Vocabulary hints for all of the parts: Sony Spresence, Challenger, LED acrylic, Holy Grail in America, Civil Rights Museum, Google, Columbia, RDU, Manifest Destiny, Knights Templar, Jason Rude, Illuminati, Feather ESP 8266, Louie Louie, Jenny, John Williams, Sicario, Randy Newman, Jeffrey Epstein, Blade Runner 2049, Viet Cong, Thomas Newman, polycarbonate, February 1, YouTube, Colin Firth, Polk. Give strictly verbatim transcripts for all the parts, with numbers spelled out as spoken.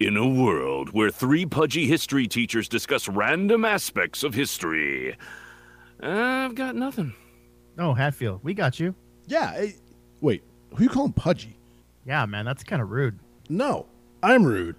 In a world where three pudgy history teachers discuss random aspects of history, I've got nothing. Oh, Hatfield, we got you. Yeah. I, wait, who you calling pudgy? Yeah, man, that's kind of rude. No, I'm rude.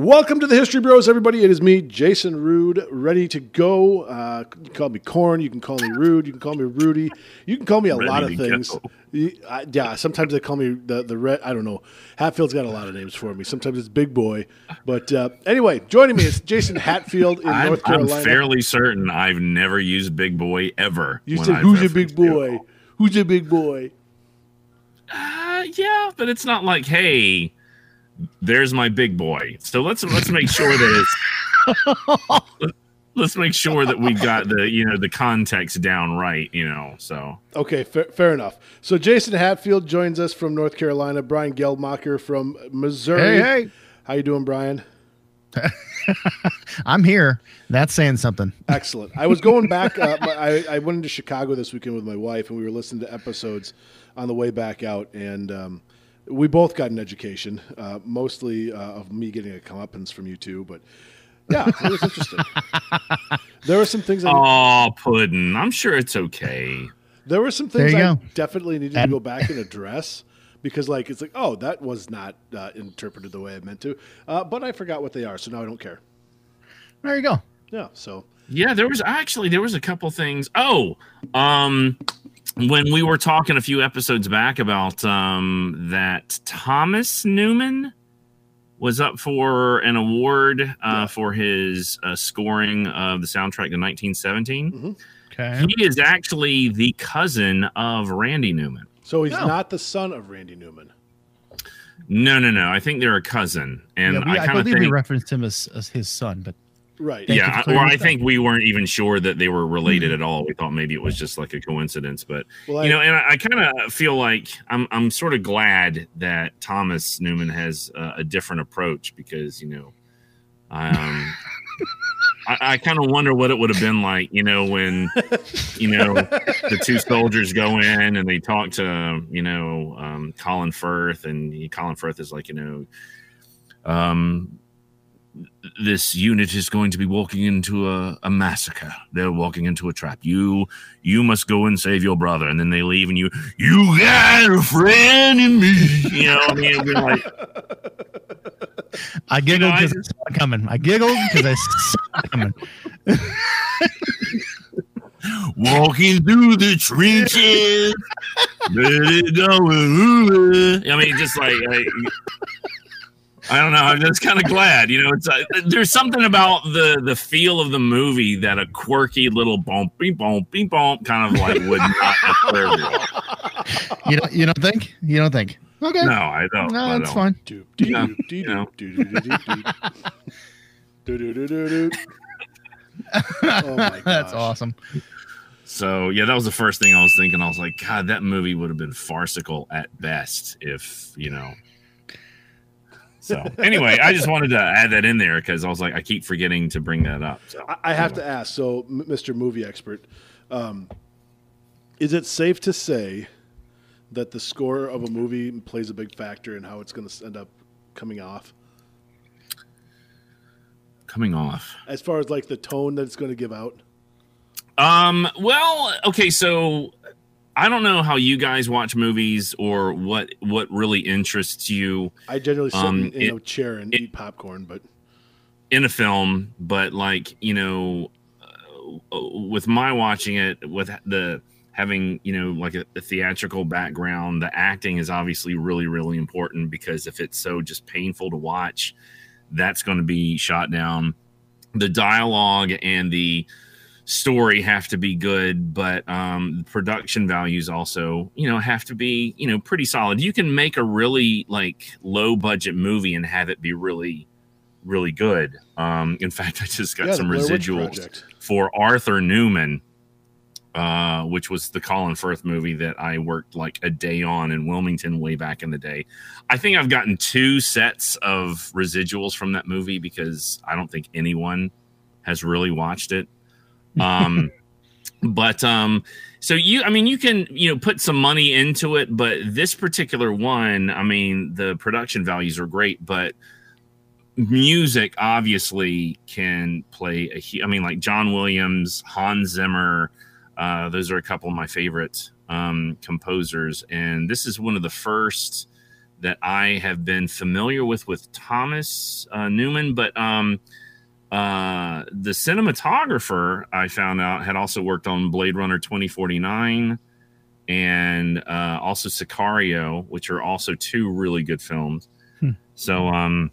Welcome to the History Bros, everybody. It is me, Jason Rude, ready to go. Uh, you can call me Corn. You can call me Rude. You can call me Rudy. You can call me a ready lot of things. You, I, yeah, sometimes they call me the, the red. I don't know. Hatfield's got a lot of names for me. Sometimes it's Big Boy. But uh, anyway, joining me is Jason Hatfield in I'm, North Carolina. I'm fairly certain I've never used Big Boy ever. You said, who's your big boy? You. Who's your big boy? Uh, yeah, but it's not like, hey... There's my big boy. So let's let's make sure that it's, let's make sure that we've got the you know the context down right. You know, so okay, fair, fair enough. So Jason Hatfield joins us from North Carolina. Brian Geldmacher from Missouri. Hey, hey, how you doing, Brian? I'm here. That's saying something. Excellent. I was going back. Uh, I I went into Chicago this weekend with my wife, and we were listening to episodes on the way back out, and. Um, We both got an education, uh, mostly uh, of me getting a comeuppance from you two, but yeah, it was interesting. There were some things. I oh, pudding! I'm sure it's okay. There were some things I go. definitely needed to go back and address because, like, it's like, oh, that was not uh, interpreted the way I meant to, uh, but I forgot what they are, so now I don't care. There you go. Yeah. So yeah, there was actually there was a couple things. Oh, um. When we were talking a few episodes back about um, that Thomas Newman was up for an award uh, yeah. for his uh, scoring of the soundtrack to nineteen seventeen. Mm-hmm. Okay. He is actually the cousin of Randy Newman. So he's no. not the son of Randy Newman. No, no, no. I think they're a cousin. And yeah, we, I, I believe think, we referenced him as, as his son, but... Right. Yeah. Or I think we weren't even sure that they were related at all. We thought maybe it was just like a coincidence, but well, I, you know, and I, I kind of feel like I'm I'm sort of glad that Thomas Newman has uh, a different approach because you know, um, I, I kind of wonder what it would have been like, you know, when you know the two soldiers go in and they talk to you know um, Colin Firth, and he, Colin Firth is like you know, um. this unit is going to be walking into a, a massacre. They're walking into a trap. You you must go and save your brother. And then they leave, and you you got a friend in me. You know, I mean, we're like, I giggled because you know, I, I saw it coming. I giggled because I saw it coming. Walking through the trenches. I mean, just like. I, I don't know. I'm just kind of glad, you know. It's uh, there's something about the the feel of the movie that a quirky little bump, beep, bump, beep, bump kind of like would not appear. You don't, you don't think? You don't think? Okay. No, I don't. No, I that's don't. fine. Do do do do do do do do. Oh my gosh. That's awesome. So yeah, that was the first thing I was thinking. I was like, God, that movie would have been farcical at best if you know. So anyway, I just wanted to add that in there because I was like, I keep forgetting to bring that up. So, I have anyway. to ask, so Mister Movie Expert, um, is it safe to say that the score of a movie plays a big factor in how it's going to end up coming off? Coming off? As far as like the tone that it's going to give out? Um. Well, okay, so... I don't know how you guys watch movies or what what really interests you. I generally sit um, in it, a chair and it, eat popcorn, but in a film. But like you know, uh, with my watching it, with the having you know like a, a theatrical background, the acting is obviously really really important because if it's so just painful to watch, that's going to be shot down. The dialogue and the story have to be good, but um, production values also, you know, have to be, you know, pretty solid. You can make a really like low budget movie and have it be really, really good. Um, in fact, I just got yeah, some residuals for Arthur Newman, uh, which was the Colin Firth movie that I worked like a day on in Wilmington way back in the day. I think I've gotten two sets of residuals from that movie because I don't think anyone has really watched it. um, But um, so you, I mean, you can, you know, put some money into it, but this particular one, I mean, the production values are great, but music obviously can play a, I mean, like John Williams, Hans Zimmer, uh, those are a couple of my favorite um, composers. And this is one of the first that I have been familiar with, with Thomas uh, Newman, but um, uh, the cinematographer I found out had also worked on Blade Runner twenty forty-nine and uh, also Sicario, which are also two really good films. Hmm. So, um,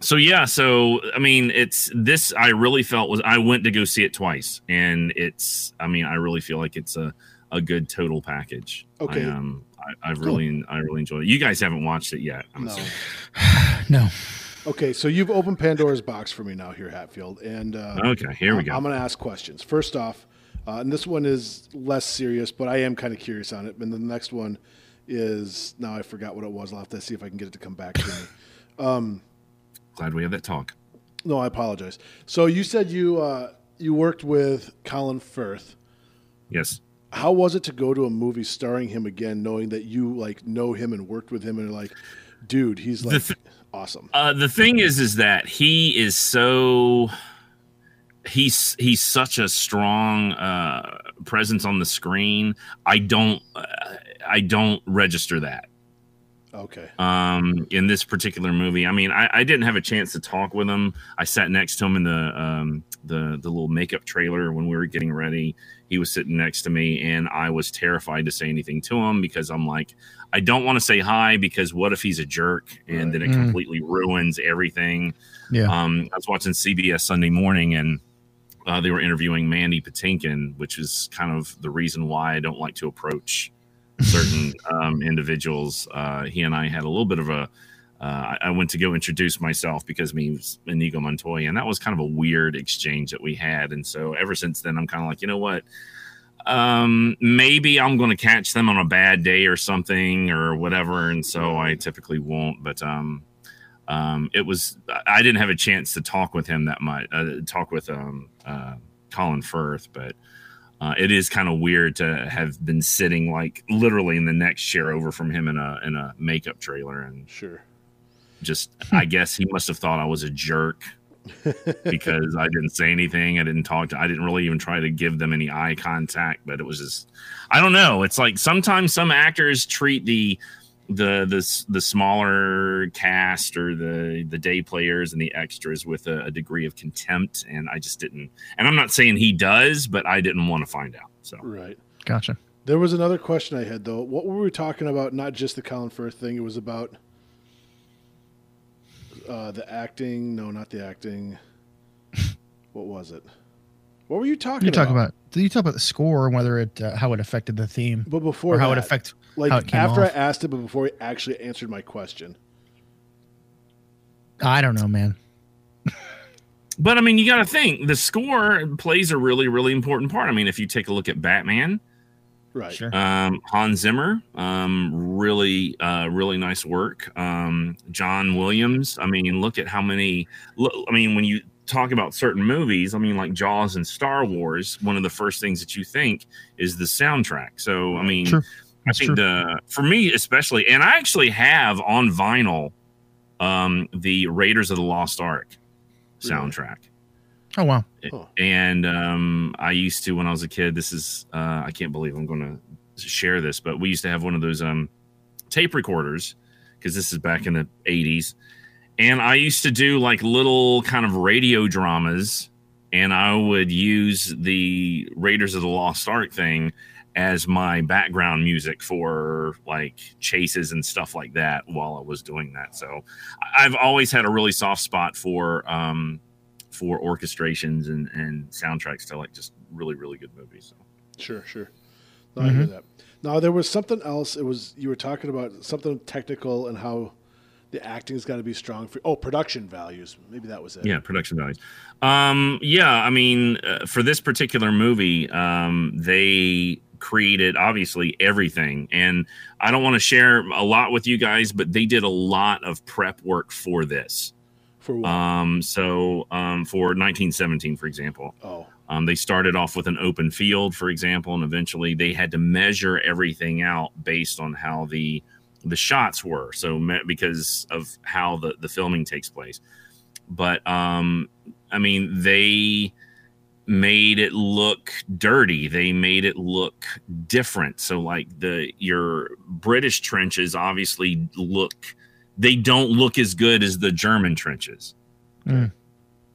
So, yeah, so, I mean, it's this I really felt was I went to go see it twice. And it's I mean, I really feel like it's a, a good total package. OK, I, um, I, I've cool. really I really enjoyed it. You guys haven't watched it yet. I'm no. no. OK, so you've opened Pandora's box for me now here, Hatfield. And uh, OK, here we go. I'm going to ask questions. First off, uh, and this one is less serious, but I am kind of curious on it. And the next one is now I forgot what it was. I'll have to see if I can get it to come back to me. Um Glad we had that talk. No, I apologize. So you said you uh, you worked with Colin Firth. Yes. How was it to go to a movie starring him again, knowing that you like know him and worked with him and like, dude, he's like th- awesome. Uh, the thing is, is that he is so he's he's such a strong uh, presence on the screen. I don't uh, I don't register that. Okay. Um, in this particular movie, I mean, I, I didn't have a chance to talk with him. I sat next to him in the um, the the little makeup trailer when we were getting ready. He was sitting next to me, and I was terrified to say anything to him because I'm like, I don't want to say hi because what if he's a jerk and right. then it mm. completely ruins everything. Yeah. Um, I was watching C B S Sunday Morning, and uh, they were interviewing Mandy Patinkin, which is kind of the reason why I don't like to approach certain um, individuals. Uh, he and I had a little bit of a, uh, I went to go introduce myself because me was Inigo Montoya, and that was kind of a weird exchange that we had. And so ever since then, I'm kind of like, you know what, um, maybe I'm going to catch them on a bad day or something or whatever. And so I typically won't, but um, um, it was, I didn't have a chance to talk with him that much, uh, talk with um, uh, Colin Firth, but Uh, it is kind of weird to have been sitting like literally in the next chair over from him in a in a makeup trailer, and sure, just I guess he must have thought I was a jerk because I didn't say anything, I didn't talk to, I didn't really even try to give them any eye contact, but it was just I don't know. It's like sometimes some actors treat the the the the smaller cast or the the day players and the extras with a, a degree of contempt, and I just didn't, and I'm not saying he does, but I didn't want to find out. So right, gotcha. There was another question I had though. What were we talking about? Not just the Colin Firth thing. It was about uh the acting. No, not the acting. What was it? What were you talking you talk about? about? Did you talk about the score, whether it uh, how it affected the theme? But before or how that, it affected like how it came after off. I asked it, but before he actually answered my question. I don't know, man. But I mean, you got to think the score plays a really, really important part. I mean, if you take a look at Batman, right? Sure. Um, Hans Zimmer, um, really, uh, really nice work. Um, John Williams. I mean, look at how many. Look, I mean, when you talk about certain movies, I mean, like Jaws and Star Wars, one of the first things that you think is the soundtrack. So, I mean, I think the, for me especially, and I actually have on vinyl um, the Raiders of the Lost Ark soundtrack. Oh, wow. Cool. And um, I used to, when I was a kid, this is, uh, I can't believe I'm going to share this, but we used to have one of those um, tape recorders because this is back in the eighties. And I used to do like little kind of radio dramas, and I would use the Raiders of the Lost Ark thing as my background music for like chases and stuff like that while I was doing that. So I've always had a really soft spot for um, for orchestrations and, and soundtracks to like just really, really good movies. So. Sure, sure. No, mm-hmm. I hear that. Now, there was something else. It was you were talking about something technical and how the acting's got to be strong for oh production values. Maybe that was it. Yeah, production values. Um, yeah, I mean, uh, for this particular movie, um, they created obviously everything, and I don't want to share a lot with you guys, but they did a lot of prep work for this. For what? Um, so um, for nineteen seventeen, for example. Oh. Um, they started off with an open field, for example, and eventually they had to measure everything out based on how the the shots were. So me- because of how the, the filming takes place. But, um, I mean, they made it look dirty. They made it look different. So like the your British trenches obviously look, they don't look as good as the German trenches. Mm.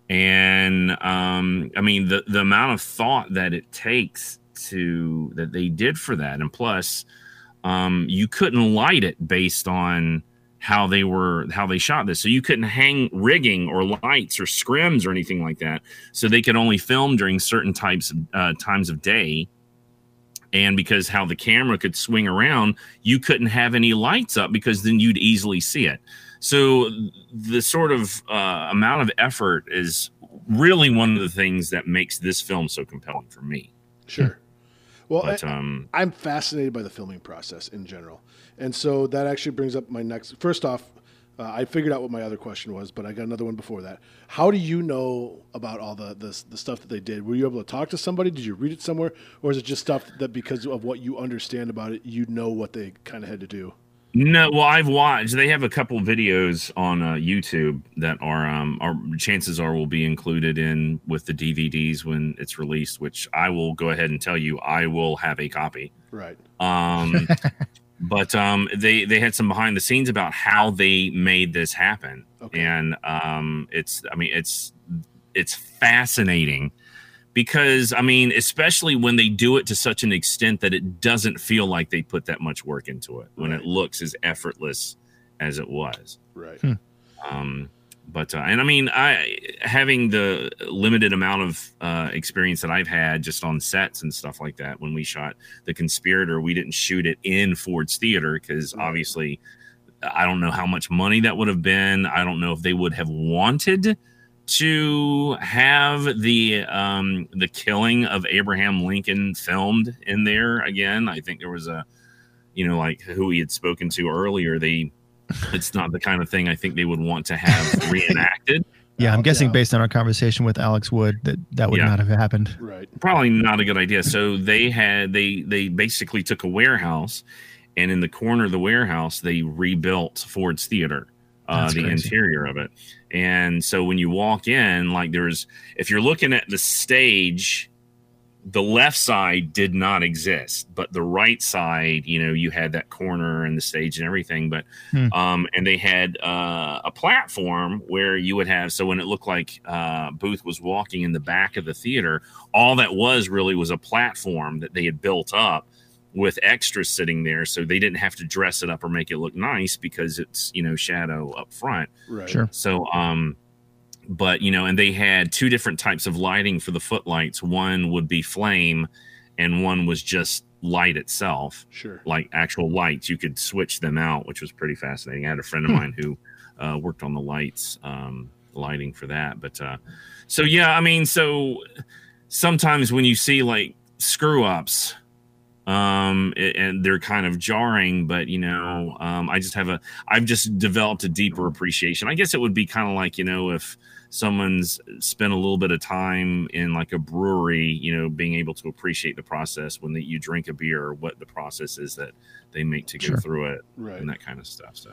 And, um, I mean, the, the amount of thought that it takes to, that they did for that. And plus, um, you couldn't light it based on how they were, how they shot this. So you couldn't hang rigging or lights or scrims or anything like that. So they could only film during certain types of uh, times of day. And because how the camera could swing around, you couldn't have any lights up because then you'd easily see it. So the sort of uh, amount of effort is really one of the things that makes this film so compelling for me. Sure. Well, but, I, um, I'm fascinated by the filming process in general. And so that actually brings up my next. First off, uh, I figured out what my other question was, but I got another one before that. How do you know about all the, the, the stuff that they did? Were you able to talk to somebody? Did you read it somewhere? Or is it just stuff that because of what you understand about it, you know what they kind of had to do? No, well, I've watched. They have a couple videos on uh, YouTube that are, um, are chances are will be included in with the D V Ds when it's released. Which I will go ahead and tell you, I will have a copy. Right. Um, but um, they they had some behind the scenes about how they made this happen, okay. and um, it's I mean it's it's fascinating because I mean especially when they do it to such an extent that it doesn't feel like they put that much work into it when right. it looks as effortless as it was. Right. Hmm. Um, but uh, and I mean I having the limited amount of uh, experience that I've had just on sets and stuff like that. When we shot The Conspirator, we didn't shoot it in Ford's Theater because obviously I don't know how much money that would have been. I don't know if they would have wanted to have the um, the killing of Abraham Lincoln filmed in there again. I think there was a, you know, like who we had spoken to earlier. They, it's not the kind of thing I think they would want to have reenacted. Yeah, I'm guessing yeah. based on our conversation with Alex Wood that that would yeah. not have happened. Right, probably not a good idea. So they had they they basically took a warehouse, and in the corner of the warehouse they rebuilt Ford's Theater. Uh, the crazy. Interior of it. And so when you walk in, like there's, if you're looking at the stage, the left side did not exist, but the right side, you know, you had that corner and the stage and everything, but, hmm. um, and they had, uh, a platform where you would have, so when it looked like, uh, Booth was walking in the back of the theater, all that was really was a platform that they had built up with extras sitting there, so they didn't have to dress it up or make it look nice because it's, you know, shadow up front. Right. Sure. So, um, but, you know, and they had two different types of lighting for the footlights. One would be flame and one was just light itself. Sure. Like actual lights. You could switch them out, which was pretty fascinating. I had a friend of hmm. mine who uh, worked on the lights, um, lighting for that. But, uh, so yeah, I mean, so sometimes when you see like screw ups, um and they're kind of jarring, but you know um i just have a i've just developed a deeper appreciation. I guess it would be kind of like, you know, if someone's spent a little bit of time in like a brewery, you know, being able to appreciate the process when that you drink a beer, what the process is that they make to go sure. through it, right, and that kind of stuff. So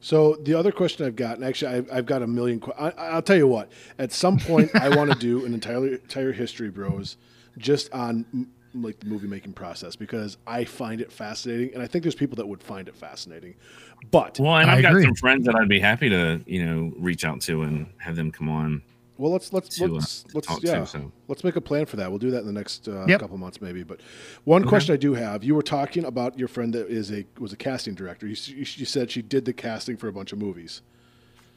So the other question I've got, and actually I've, I've got a million qu- I, I'll tell you what, at some point I want to do an entire entire History Bros just on like the movie making process, because I find it fascinating, and I think there's people that would find it fascinating. But well, and I've I got agree. some friends that I'd be happy to, you know, reach out to and have them come on. Well, let's let's to, let's uh, let's yeah, to, so. let's make a plan for that. We'll do that in the next uh, yep. couple months maybe. But one okay. question I do have: you were talking about your friend that is a was a casting director. You, you, you said she did the casting for a bunch of movies.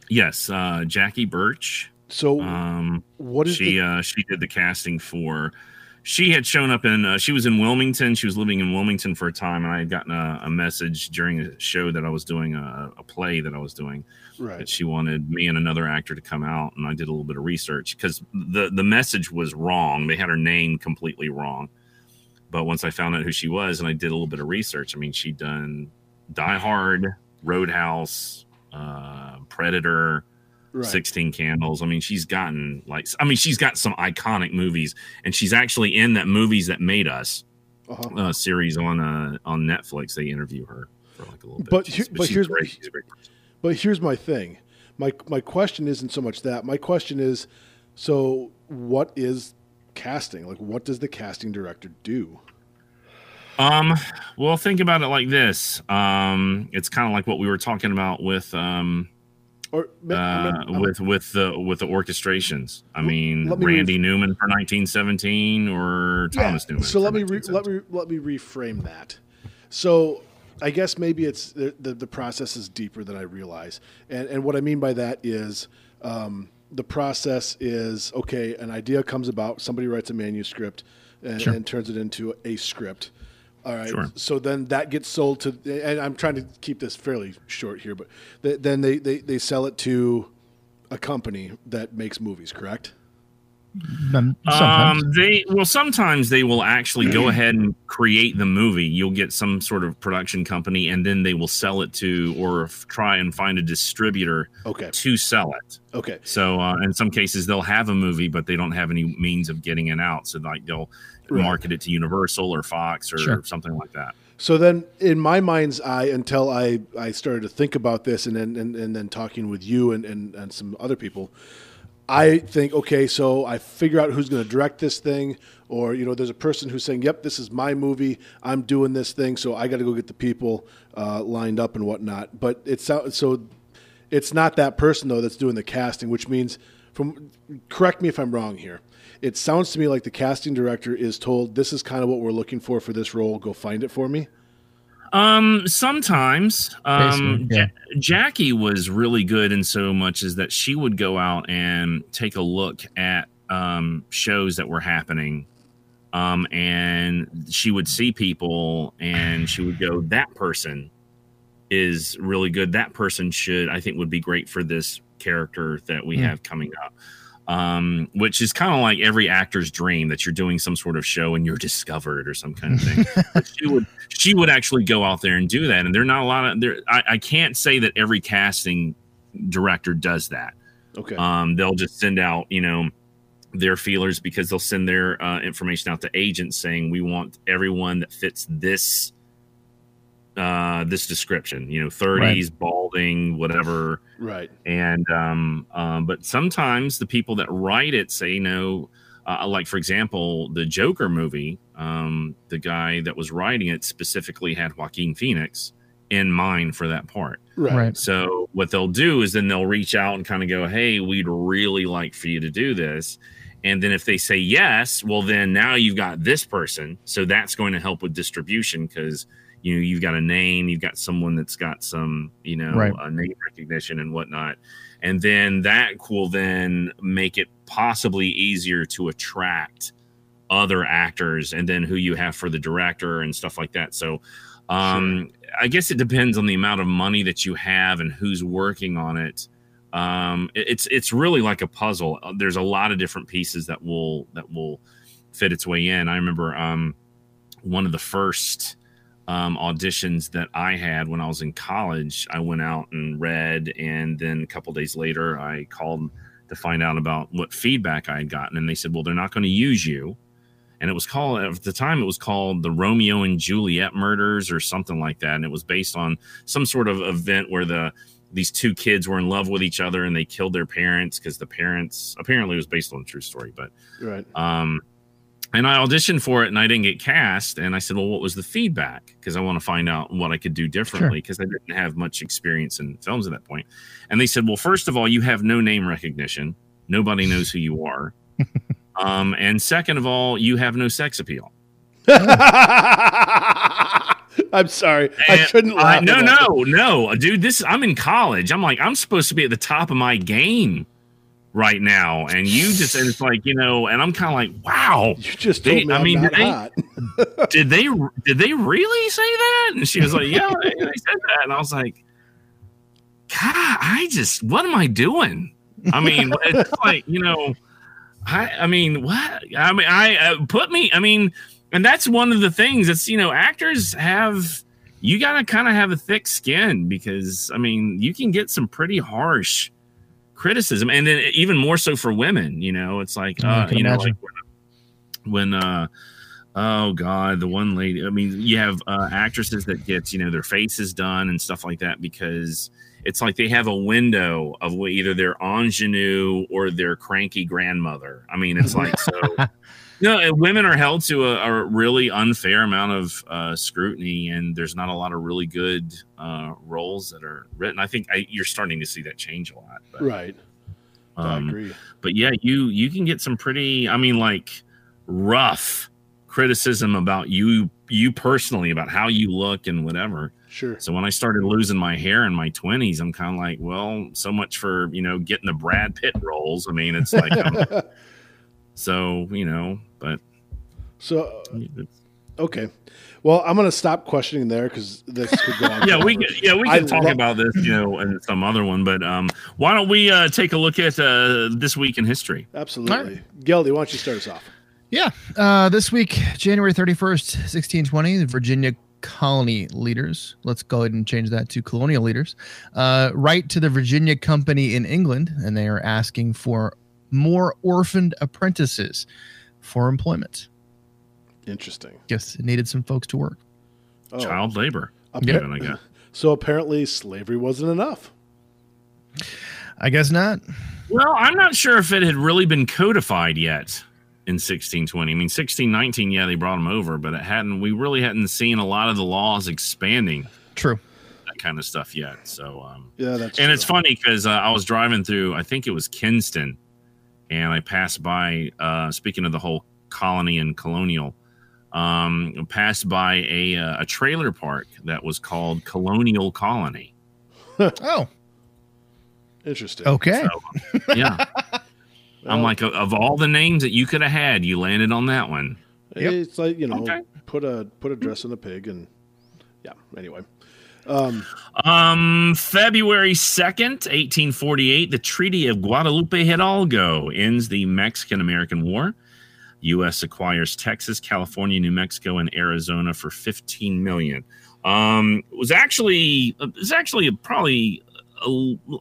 Yes, uh, Jackie Birch. So um, what is she? The- uh, she did the casting for. She had shown up in, uh, she was in Wilmington. She was living in Wilmington for a time. And I had gotten a, a message during a show that I was doing, a, a play that I was doing. Right. That she wanted me and another actor to come out. And I did a little bit of research because the, the message was wrong. They had her name completely wrong. But once I found out who she was and I did a little bit of research, I mean, she'd done Die Hard, Roadhouse, uh, Predator, right. sixteen Candles. I mean, she's gotten like, I mean, she's got some iconic movies, and she's actually in that Movies That Made Us uh-huh. uh, series on uh, on Netflix. They interview her for like a little bit. But, she's, but, but she's here's great. She's a great person. But here's my thing. My my question isn't so much that. My question is, so what is casting? Like, what does the casting director do? Um, well, think about it like this. Um, it's kind of like what we were talking about with um, or, uh, I mean, with with the with the orchestrations. I mean, me Randy re- Newman for nineteen seventeen or Thomas yeah, Newman. So let me re- let me let me reframe that. So I guess maybe it's the, the, the process is deeper than I realize. And and what I mean by that is um, the process is, okay, an idea comes about, somebody writes a manuscript and, sure. and turns it into a script. All right. Sure. So then that gets sold to, and I'm trying to keep this fairly short here, but th- then they, they, they sell it to a company that makes movies, correct? Sometimes. Um, they well, sometimes they will actually go ahead and create the movie. You'll get some sort of production company, and then they will sell it to, or f- try and find a distributor okay. to sell it. Okay. So uh, in some cases, they'll have a movie, but they don't have any means of getting it out. So like they'll right. market it to Universal or Fox or, sure. or something like that. So then, in my mind's eye, until I, I started to think about this, and then and, and then talking with you and, and, and some other people. I think, okay, so I figure out who's going to direct this thing, or, you know, there's a person who's saying, yep, this is my movie, I'm doing this thing, so I got to go get the people uh, lined up and whatnot. But it's so it's not that person, though, that's doing the casting, which means, from correct me if I'm wrong here, it sounds to me like the casting director is told, this is kind of what we're looking for for this role, go find it for me. Um, sometimes, um, yeah. Ja- Jackie was really good in so much as that she would go out and take a look at, um, shows that were happening. Um, and she would see people and she would go, that person is really good. That person should, I think would be great for this character that we mm. have coming up. Um, which is kind of like every actor's dream that you're doing some sort of show and you're discovered or some kind of thing. But she would she would actually go out there and do that. And there are not a lot of there. I, I can't say that every casting director does that. Okay, um, they'll just send out you know their feelers because they'll send their uh, information out to agents saying we want everyone that fits this uh, this description. You know, thirties, right. balding, whatever. Right. And, um, um, but sometimes the people that write it say, no, uh, like for example, the Joker movie, um, the guy that was writing it specifically had Joaquin Phoenix in mind for that part. Right. right. So what they'll do is then they'll reach out and kind of go, hey, we'd really like for you to do this. And then if they say yes, well then now you've got this person. So that's going to help with distribution because you know, you've got a name, you've got someone that's got some, you know, right. uh, name recognition and whatnot. And then that will then make it possibly easier to attract other actors and then who you have for the director and stuff like that. So um, sure. I guess it depends on the amount of money that you have and who's working on it. Um, it it's it's really like a puzzle. There's a lot of different pieces that will that will fit its way in. I remember um, one of the first... Um, auditions that I had when I was in college, I went out and read, and then a couple days later I called to find out about what feedback I had gotten, and they said, well, they're not going to use you. And it was called, at the time it was called the Romeo and Juliet murders or something like that, and it was based on some sort of event where the these two kids were in love with each other and they killed their parents because the parents, apparently it was based on a true story, but right. um And I auditioned for it and I didn't get cast. And I said, well, what was the feedback? Because I want to find out what I could do differently because sure. I didn't have much experience in films at that point. And they said, well, first of all, you have no name recognition. Nobody knows who you are. um, and second of all, you have no sex appeal. I'm sorry. And I couldn't laugh. I, no, no, no. Dude, this I'm in college. I'm like, I'm supposed to be at the top of my game right now, and you just and it's like you know, and I'm kind of like, wow, you just told they, me I mean, did they, did they did they really say that? And she was like, yeah, they, they said that, and I was like, God, I just what am I doing? I mean, it's like you know, I I mean, what I mean, I uh, put me, I mean, and that's one of the things that's you know, actors have you got to kind of have a thick skin because I mean, you can get some pretty harsh criticism, and then even more so for women. You know, it's like, uh, you know, like when, when uh, oh God, the one lady. I mean, you have uh, actresses that get, you know, their faces done and stuff like that because it's like they have a window of either their ingenue or their cranky grandmother. I mean, it's like so. No, women are held to a, a really unfair amount of uh, scrutiny, and there's not a lot of really good uh, roles that are written. I think I, you're starting to see that change a lot. But, right. Um, I agree. But, yeah, you you can get some pretty, I mean, like, rough criticism about you you personally, about how you look and whatever. Sure. So when I started losing my hair in my twenties, I'm kind of like, well, so much for, you know, getting the Brad Pitt roles. I mean, it's like I'm, so, you know. But so, okay. Well, I'm going to stop questioning there because this could go on. yeah, we can, yeah, we can I talk love- about this, you know, and some other one. But um, why don't we uh, take a look at uh, This Week in History? Absolutely. Right. Geldy, why don't you start us off? Yeah. Uh, this week, January thirty-first, sixteen twenty, the Virginia colony leaders, let's go ahead and change that to colonial leaders, uh, write to the Virginia Company in England, and they are asking for more orphaned apprentices for employment. Interesting. Yes, it needed some folks to work. Oh. Child labor. Apparently, yeah. So apparently slavery wasn't enough. I guess not. Well, I'm not sure if it had really been codified yet in sixteen twenty. I mean, sixteen nineteen, yeah, they brought them over, but it hadn't. We really hadn't seen a lot of the laws expanding. True. That kind of stuff yet. So, um, yeah, that's. And true. It's funny because uh, I was driving through, I think it was Kinston, and I passed by, uh, speaking of the whole colony and colonial, um, passed by a, a trailer park that was called Colonial Colony. Oh. Interesting. Okay. So, yeah. Well, I'm like, of all the names that you could have had, you landed on that one. It's yep. like, you know, okay. put a put a dress on a pig and, yeah, anyway. Um, um, February second, eighteen forty-eight, the Treaty of Guadalupe Hidalgo ends the Mexican-American War. U S acquires Texas, California, New Mexico, and Arizona for fifteen million dollars. Um, it was actually, it was actually probably a,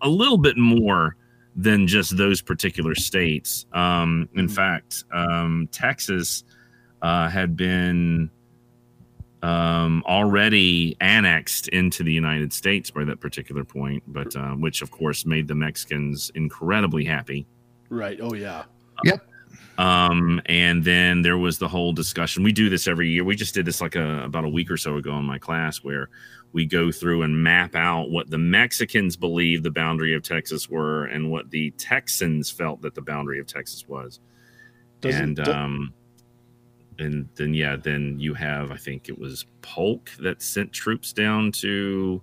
a little bit more than just those particular states. Um, in mm-hmm. fact, um, Texas uh, had been... Um, already annexed into the United States by that particular point, but uh, which of course made the Mexicans incredibly happy. Right. Oh yeah. Uh, yep. Um, and then there was the whole discussion. We do this every year. We just did this like a, about a week or so ago in my class, where we go through and map out what the Mexicans believed the boundary of Texas were and what the Texans felt that the boundary of Texas was. Doesn't, and um. And then, yeah, then you have, I think it was Polk that sent troops down to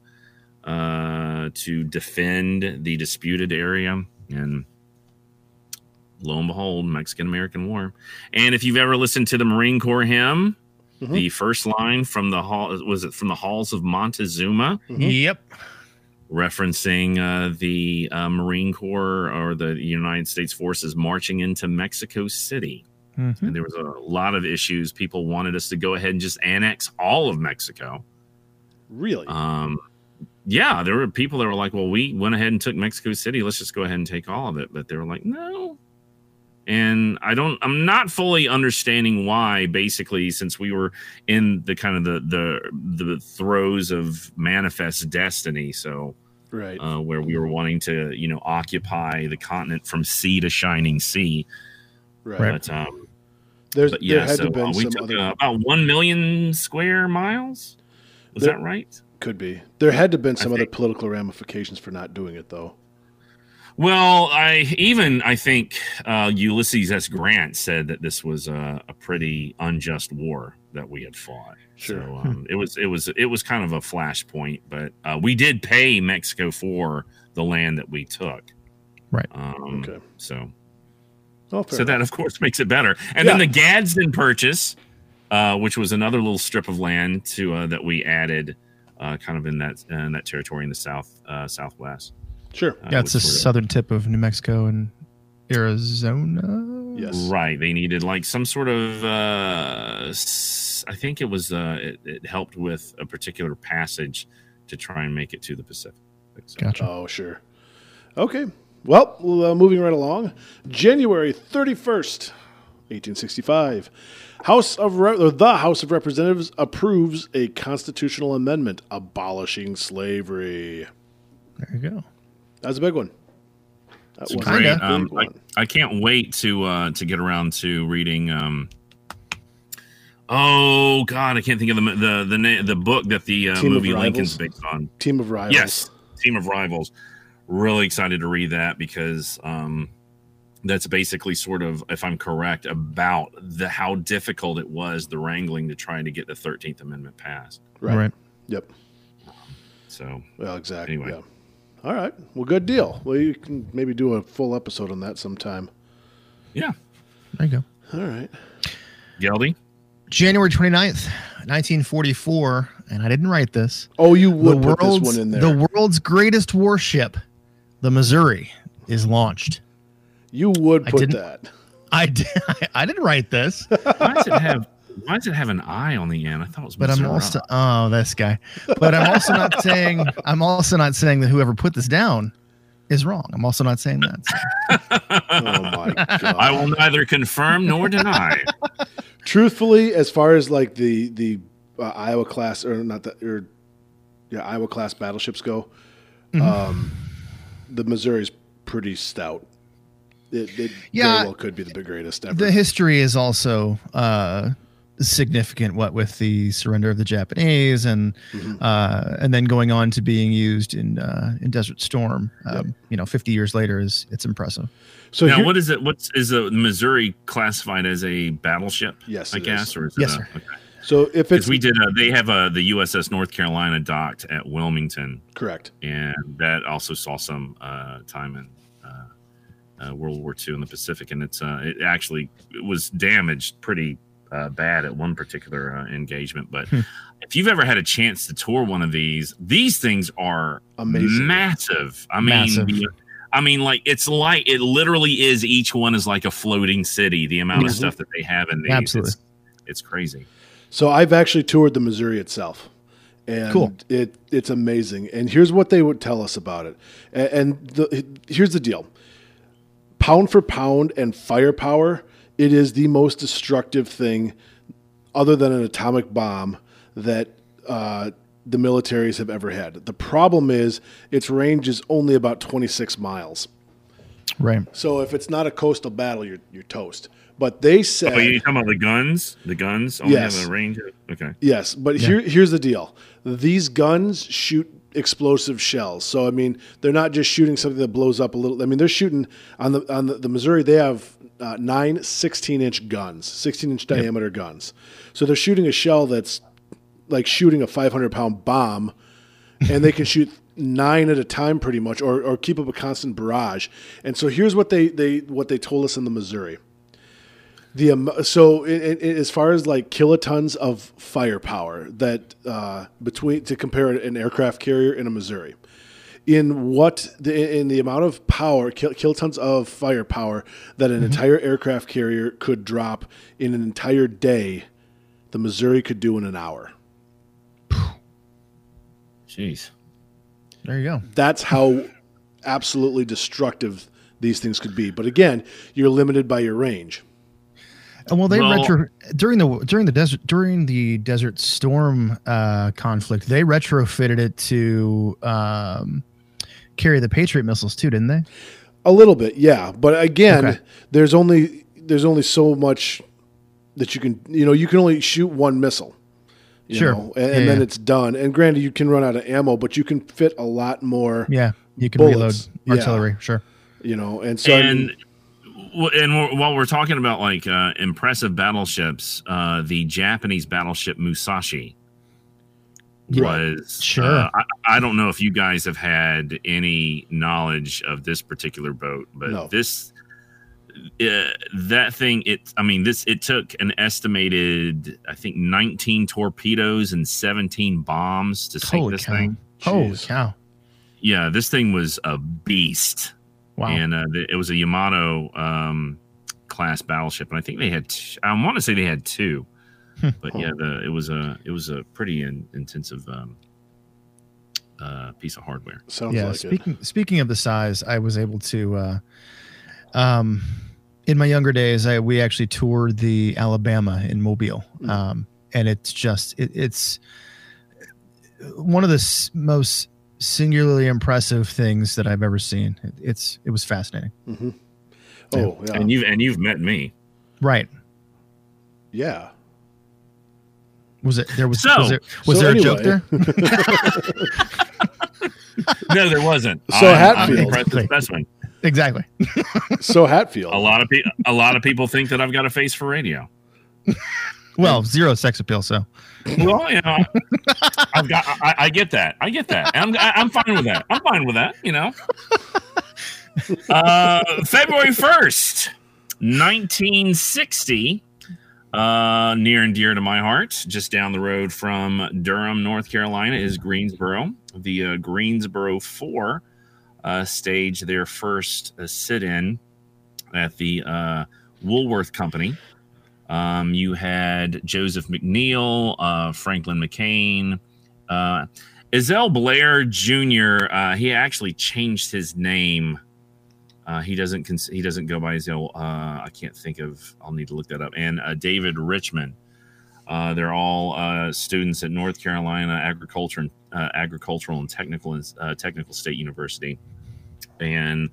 uh, to defend the disputed area. And lo and behold, Mexican-American War. And if you've ever listened to the Marine Corps hymn, mm-hmm. the first line from the hall, was it from the halls of Montezuma? Mm-hmm. Yep. Referencing uh, the uh, Marine Corps or the United States forces marching into Mexico City. Mm-hmm. And there was a lot of issues. People wanted us to go ahead and just annex all of Mexico. Really? Um, yeah, there were people that were like, well, we went ahead and took Mexico City. Let's just go ahead and take all of it. But they were like, no. And I don't, I'm not fully understanding why, basically, since we were in the kind of the, the, the throes of manifest destiny. So, right. Uh, where we were wanting to, you know, occupy the continent from sea to shining sea. Right. But, um, There's, but yeah, there had so, to been uh, we some took other... uh, about one million square miles. Was there, that right? Could be. There had to have been some other political ramifications for not doing it, though. Well, I even I think uh, Ulysses S. Grant said that this was a, a pretty unjust war that we had fought. Sure. So, um, hmm. It was it was it was kind of a flashpoint, but uh, we did pay Mexico for the land that we took. Right. Um, okay. So. Oh, so enough. That, of course, makes it better. And yeah. then the Gadsden Purchase, uh, which was another little strip of land to uh, that we added uh, kind of in that uh, in that territory in the south uh, southwest. Sure. Uh, yeah, it's the southern of, tip of New Mexico and Arizona. Yes. Right. They needed like some sort of, uh, I think it was, uh, it, it helped with a particular passage to try and make it to the Pacific. So. Gotcha. Oh, sure. Okay. Well, uh, moving right along, January thirty-first, eighteen sixty-five, House of Re- or the House of Representatives approves a constitutional amendment abolishing slavery. There you go. That's a big one. That was great. A big um, one. I, I can't wait to uh, to get around to reading. Um, oh God, I can't think of the the the, na- the book that the uh, movie Lincoln's based on. Team of Rivals. Yes, Team of Rivals. Really excited to read that because um, that's basically sort of, if I'm correct, about the how difficult it was, the wrangling to trying to get the thirteenth Amendment passed. Right. right. Yep. So. Well, exactly. Anyway. Yeah. All right. Well, good deal. Well, you can maybe do a full episode on that sometime. Yeah. There you go. All right. Geldy? January twenty-ninth, nineteen forty-four, and I didn't write this. Oh, you would put this one in there. The world's greatest warship, the Missouri, is launched. You would put that. I did, I didn't write this. Why does it have why does it have an eye on the end? I thought it was But Missouri. I'm also oh this guy. But I'm also not saying I'm also not saying that whoever put this down is wrong. I'm also not saying that. So. Oh my God. I will neither confirm nor deny. Truthfully, as far as like the the uh, Iowa class or not the or yeah, Iowa class battleships go, mm-hmm. um, the Missouri's pretty stout. It, it yeah, very well could be the greatest ever. The history is also uh, significant. What with the surrender of the Japanese and mm-hmm. uh, and then going on to being used in uh, in Desert Storm, um, yep. you know, fifty years later is it's impressive. So now, here, what is it? What's is the Missouri classified as a battleship? Yes, I guess, is. or is yes, it a, sir. Okay. So if it's we did, a, they have a the U S S North Carolina docked at Wilmington, correct, and that also saw some uh, time in. Uh, World War Two in the Pacific, and it's uh, it actually it was damaged pretty uh, bad at one particular uh, engagement. But hmm. if you've ever had a chance to tour one of these, these things are amazing, massive. I mean, massive. I mean, like it's like it literally is. Each one is like a floating city. The amount mm-hmm. of stuff that they have in these, absolutely, it's, it's crazy. So I've actually toured the Missouri itself. And cool. it it's amazing. And here's what they would tell us about it. And, and the, here's the deal. Pound for pound and firepower, it is the most destructive thing other than an atomic bomb that uh, the militaries have ever had. The problem is its range is only about twenty-six miles. Right. So if it's not a coastal battle, you're, you're toast. But they said... Oh, you're talking about the guns? The guns only yes. have a range? Okay. Yes, but yeah. here, here's the deal. These guns shoot... explosive shells. So I mean, they're not just shooting something that blows up a little. I mean, they're shooting on the on the, the Missouri. They have uh, nine sixteen inch guns, sixteen inch diameter yep. guns. So they're shooting a shell that's like shooting a five hundred pound bomb, and they can shoot nine at a time, pretty much, or or keep up a constant barrage. And so here's what they they what they told us in the Missouri. The um, so it, it, it, as far as like kilotons of firepower that uh, between to compare an aircraft carrier and a Missouri, in what the, in the amount of power kil, kilotons of firepower that an mm-hmm. entire aircraft carrier could drop in an entire day, the Missouri could do in an hour. Jeez, there you go. That's how absolutely destructive these things could be. But again, you're limited by your range. Well, they well, retro during the during the desert during the Desert Storm uh, conflict. They retrofitted it to um, carry the Patriot missiles too, didn't they? A little bit, yeah. But again, okay. there's only there's only so much that you can you know you can only shoot one missile, you sure, know, and, yeah, and then yeah. it's done. And granted, you can run out of ammo, but you can fit a lot more. Yeah, you can bullets. reload artillery, yeah. sure. You know, and so. And, I mean, and while we're talking about like uh, impressive battleships, uh, the Japanese battleship Musashi was. Yeah, sure. Uh, I, I don't know if you guys have had any knowledge of this particular boat, but no. this uh, that thing. It. I mean, this. It took an estimated, I think, nineteen torpedoes and seventeen bombs to sink Holy this cow. thing. Holy Jeez. cow! Yeah, this thing was a beast. Wow. And uh, it was a Yamato um, class battleship, and I think they had. T- I want to say they had two, but oh. yeah, the, it was a it was a pretty in, intensive um, uh, piece of hardware. Sounds yeah, like speaking, it. Speaking of the size, I was able to, uh, um, in my younger days, I we actually toured the Alabama in Mobile, mm. um, and it's just it, it's one of the s- most singularly impressive things that I've ever seen. It, it's it was fascinating. Mm-hmm. Oh, yeah. and you've and you've met me, right? Yeah. Was it there was so, was there, was so there anyway. a joke there? No, there wasn't. So I'm, Hatfield, I'm impressed with specimen. Exactly. So Hatfield. A lot of people. A lot of people think that I've got a face for radio. Well, zero sex appeal. So. Well, you know, I've got. I, I get that. I get that. I'm. I, I'm fine with that. I'm fine with that. You know. Uh, February first, nineteen sixty. Uh, near and dear to my heart, just down the road from Durham, North Carolina, is Greensboro. The uh, Greensboro Four uh, staged their first uh, sit-in at the uh, Woolworth Company. Um, you had Joseph McNeil, uh, Franklin McCain, uh, Ezell Blair Junior Uh, he actually changed his name. Uh, he doesn't. Cons- he doesn't go by his. Uh, I can't think of. I'll need to look that up. And uh, David Richmond. Uh, they're all uh, students at North Carolina Agriculture and, uh, Agricultural and Technical uh, Technical State University. And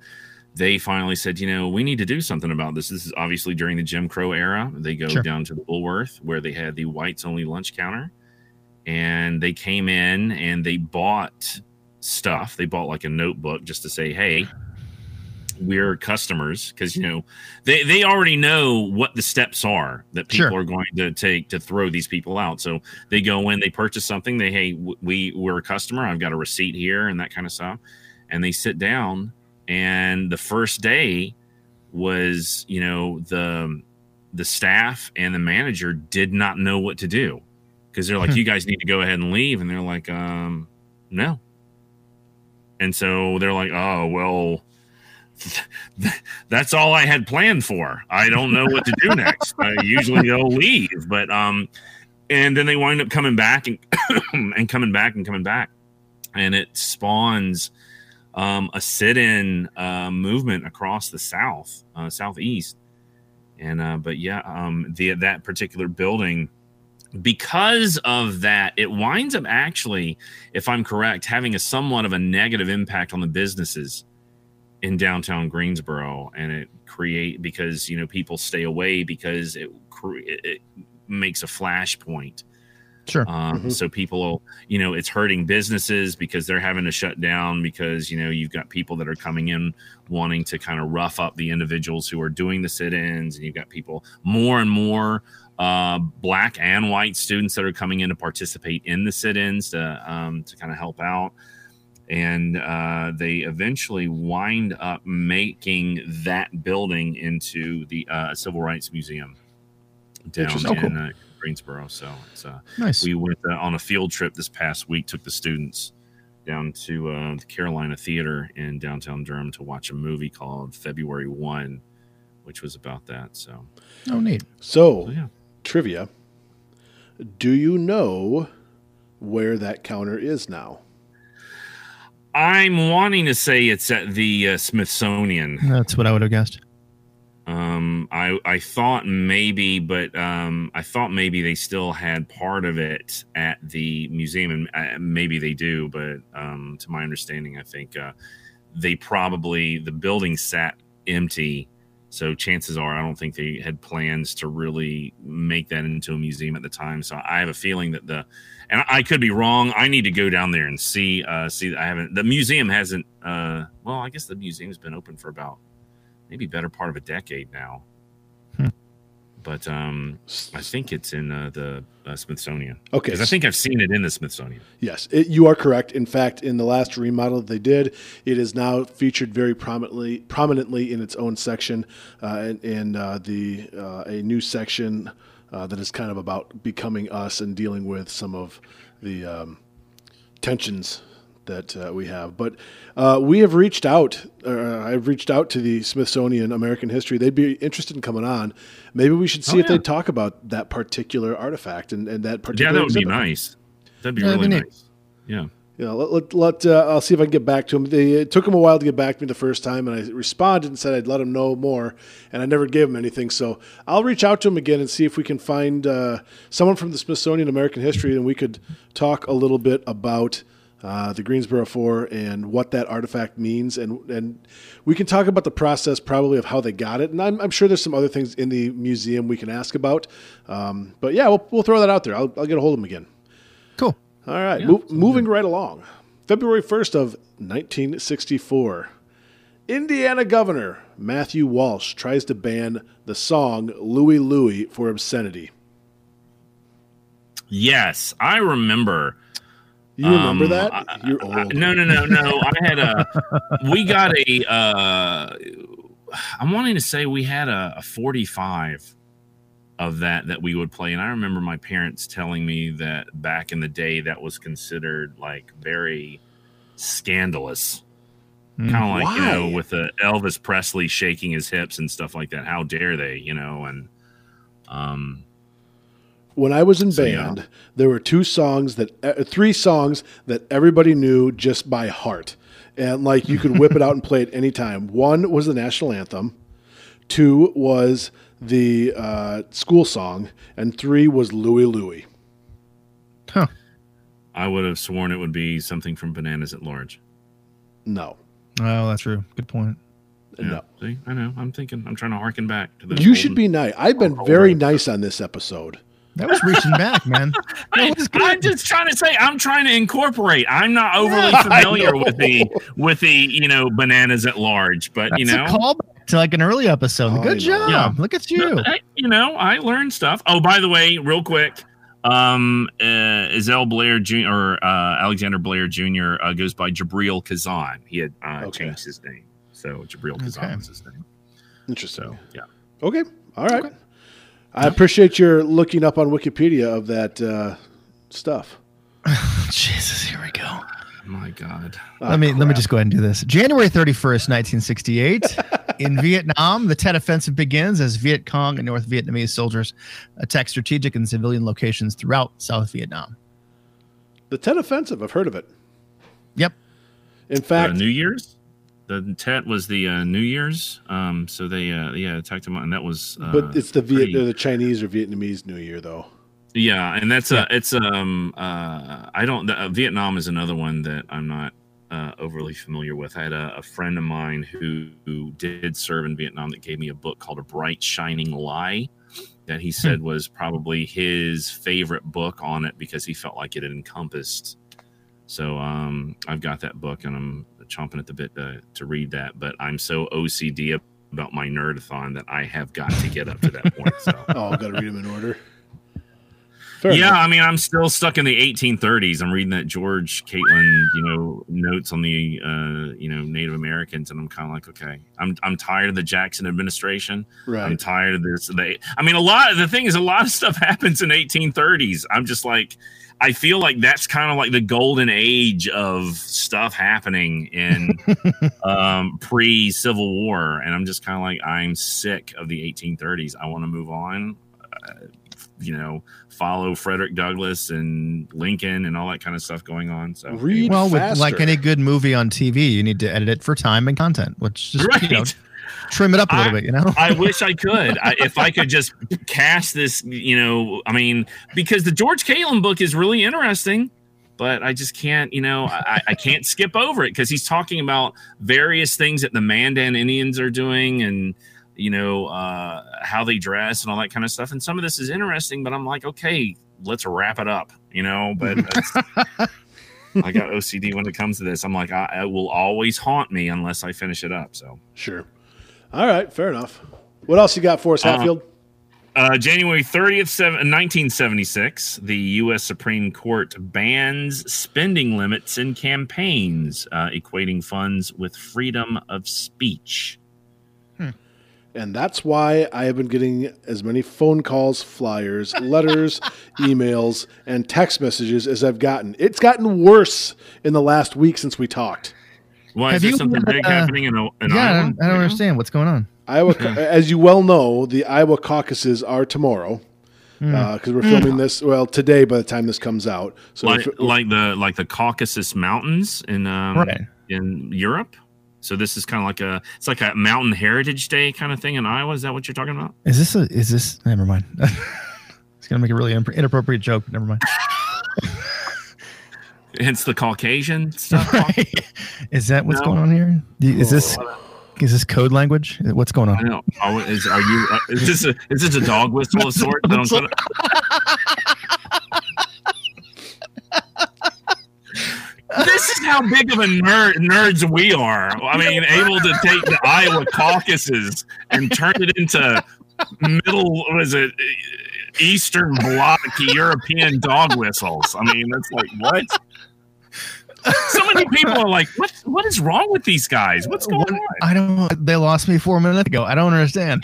they finally said, you know, we need to do something about this. This is obviously during the Jim Crow era. They go sure. down to the Woolworth where they had the whites only lunch counter, and they came in and they bought stuff. They bought like a notebook just to say, hey. We're customers, because you know they, they already know what the steps are that people sure. are going to take to throw these people out. So they go in, they purchase something, they hey we we're a customer. I've got a receipt here and that kind of stuff, and they sit down. And the first day was you know the the staff and the manager did not know what to do because they're like hmm. you guys need to go ahead and leave, and they're like um no, and so they're like oh well. That's all I had planned for. I don't know what to do next. I usually go leave, but um, and then they wind up coming back and and coming back and coming back, and it spawns um, a sit-in uh, movement across the South, uh, Southeast, and uh, but yeah, um, the that particular building. Because of that, it winds up actually, if I'm correct, having a somewhat of a negative impact on the businesses in downtown Greensboro, and it create because, you know, people stay away because it cre- it makes a flashpoint. Sure. Um, mm-hmm. So people, you know, it's hurting businesses because they're having to shut down because, you know, you've got people that are coming in wanting to kind of rough up the individuals who are doing the sit-ins, and you've got people more and more uh, black and white students that are coming in to participate in the sit-ins to, um, to kind of help out. And uh, they eventually wind up making that building into the uh, Civil Rights Museum down so cool. in uh, Greensboro. So it's, uh, nice. We went uh, on a field trip this past week, took the students down to uh, the Carolina Theater in downtown Durham to watch a movie called February first, which was about that. So, oh, neat. So, so yeah. Trivia. Do you know where that counter is now? I'm wanting to say it's at the uh, Smithsonian. That's what I would have guessed. Um, I I thought maybe, but um, I thought maybe they still had part of it at the museum, and uh, maybe they do. But um, to my understanding, I think uh, they probably the building sat empty, so chances are I don't think they had plans to really make that into a museum at the time. So I have a feeling that the. And I could be wrong. I need to go down there and see. Uh, see, I haven't. The museum hasn't. Uh, well, I guess the museum's been open for about maybe better part of a decade now. Hmm. But um, I think it's in uh, the uh, Smithsonian. Okay, because I think I've seen it in the Smithsonian. Yes, it, you are correct. In fact, in the last remodel that they did, it is now featured very prominently, prominently in its own section, uh, and, and uh, the uh, a new section. Uh, that is kind of about becoming us and dealing with some of the um, tensions that uh, we have. But uh, we have reached out, uh, I've reached out to the Smithsonian American History. They'd be interested in coming on. Maybe we should see oh, if yeah. they talk about that particular artifact and, and that particular. Yeah, that would exhibit. Be nice. That'd be yeah, really that'd be nice. nice. Yeah. you know, let, let, let uh, I'll see if I can get back to him. They, it took him a while to get back to me the first time, and I responded and said I'd let him know more, and I never gave him anything. So I'll reach out to him again and see if we can find uh, someone from the Smithsonian American History, and we could talk a little bit about uh, the Greensboro Four and what that artifact means, and and we can talk about the process probably of how they got it. And I'm, I'm sure there's some other things in the museum we can ask about. Um, but, yeah, we'll, we'll throw that out there. I'll, I'll get a hold of him again. Cool. All right, yeah, Mo- moving right along. February first of nineteen sixty-four, Indiana Governor Matthew Walsh tries to ban the song Louie Louie for obscenity. Yes, I remember. You remember um, that? I, You're old. I, no, no, no, no. I had a – we got a uh, – I'm wanting to say we had a, a forty-five of that that we would play, and I remember my parents telling me that back in the day that was considered like very scandalous, mm, kind of like, you know, with the Elvis Presley shaking his hips and stuff like that. How dare they, you know? And um, when I was in so, band, yeah. there were two songs that uh, three songs that everybody knew just by heart, and like you could whip it out and play it anytime. One was the national anthem. Two was the uh, school song, and three was Louie Louie. Huh. I would have sworn it would be something from Bananas at Large. No. Oh, that's true. Good point. Yeah. No. See, I know. I'm thinking. I'm trying to harken back to the. You should be nice. I've been very nice on this episode. That was reaching back, man. I, I'm just trying to say. I'm trying to incorporate. I'm not overly yeah, familiar with the with the you know Bananas at Large, but that's you know. A callback to like an early episode. Oh, good job. Yeah. Look at you. I, you know, I learned stuff. Oh, by the way, real quick, um, uh, Ezell Blair Junior or uh, Alexander Blair Junior Uh, goes by Jabreel Khazan. He had uh, okay. changed his name. So Jabreel Khazan okay. was his name. Interesting. So, yeah. Okay. All right. Okay. I appreciate your looking up on Wikipedia of that uh, stuff. Jesus, here we go. My God. Let oh, me crap. let me just go ahead and do this. January thirty-first, nineteen sixty-eight. In Vietnam, the Tet Offensive begins as Viet Cong and North Vietnamese soldiers attack strategic and civilian locations throughout South Vietnam. The Tet Offensive, I've heard of it. Yep. In fact, uh, New Year's. The Tet was the uh, New Year's, um, so they uh, yeah attacked them, and that was. Uh, but it's the Viet, pretty... the Chinese or Vietnamese New Year, though. Yeah, and that's uh, it's um uh I don't uh, Vietnam is another one that I'm not uh, overly familiar with. I had a, a friend of mine who, who did serve in Vietnam that gave me a book called A Bright Shining Lie that he said was probably his favorite book on it because he felt like it had encompassed. So um I've got that book and I'm chomping at the bit to, to read that, but I'm so O C D about my nerdathon that I have got to get up to that point. So. Oh, I've got to read them in order. Fair yeah, enough. I mean, I'm still stuck in the eighteen thirties. I'm reading that George Catlin, you know, notes on the, uh, you know, Native Americans, and I'm kind of like, okay, I'm I'm tired of the Jackson administration. Right. I'm tired of this. They, I mean, a lot of the thing is, a lot of stuff happens in eighteen thirties. I'm just like, I feel like that's kind of like the golden age of stuff happening in um, pre-Civil War, and I'm just kind of like, I'm sick of the eighteen thirties. I want to move on. Uh, you know, follow Frederick Douglass and Lincoln and all that kind of stuff going on. So read well, with, like any good movie on T V, you need to edit it for time and content, which just right. you know, trim it up a I, little bit, you know? I wish I could. I, if I could just cast this, you know, I mean, because the George Catlin book is really interesting, but I just can't, you know, I, I can't skip over it because he's talking about various things that the Mandan Indians are doing and, you know, uh, how they dress and all that kind of stuff. And some of this is interesting, but I'm like, okay, let's wrap it up, you know, but I got O C D when it comes to this. I'm like, I, it will always haunt me unless I finish it up. So sure. All right. Fair enough. What else you got for us, Hatfield? Uh, uh, January thirtieth, nineteen seventy-six, the U S Supreme Court bans spending limits in campaigns, uh, equating funds with freedom of speech. Hmm. And that's why I have been getting as many phone calls, flyers, letters, emails, and text messages as I've gotten. It's gotten worse in the last week since we talked. Why have is there something big uh, happening in, in yeah, Iowa? Yeah, I don't, I don't understand what's going on. Iowa, as you well know, the Iowa caucuses are tomorrow. because mm. uh, we're filming mm. this well today by the time this comes out. So like, like the like the Caucasus Mountains in um, right. in Europe. So this is kind of like a it's like a Mountain Heritage Day kind of thing in Iowa. Is that what you're talking about? Is this a is this? Never mind. It's gonna make a really inappropriate joke. Never mind. Hence the Caucasian stuff. Right. Is that what's no. going on here? Is this is this code language? What's going on? I know. Oh, is are you? Uh, is this a is this a dog whistle of sorts? That I'm gonna... This is how big of a nerd nerds we are. I mean, able to take the Iowa caucuses and turn it into middle. What is it? Eastern Bloc European dog whistles. I mean, that's like what? So many people are like, what? What is wrong with these guys? What's going what, on? I don't know. They lost me four minutes ago. I don't understand.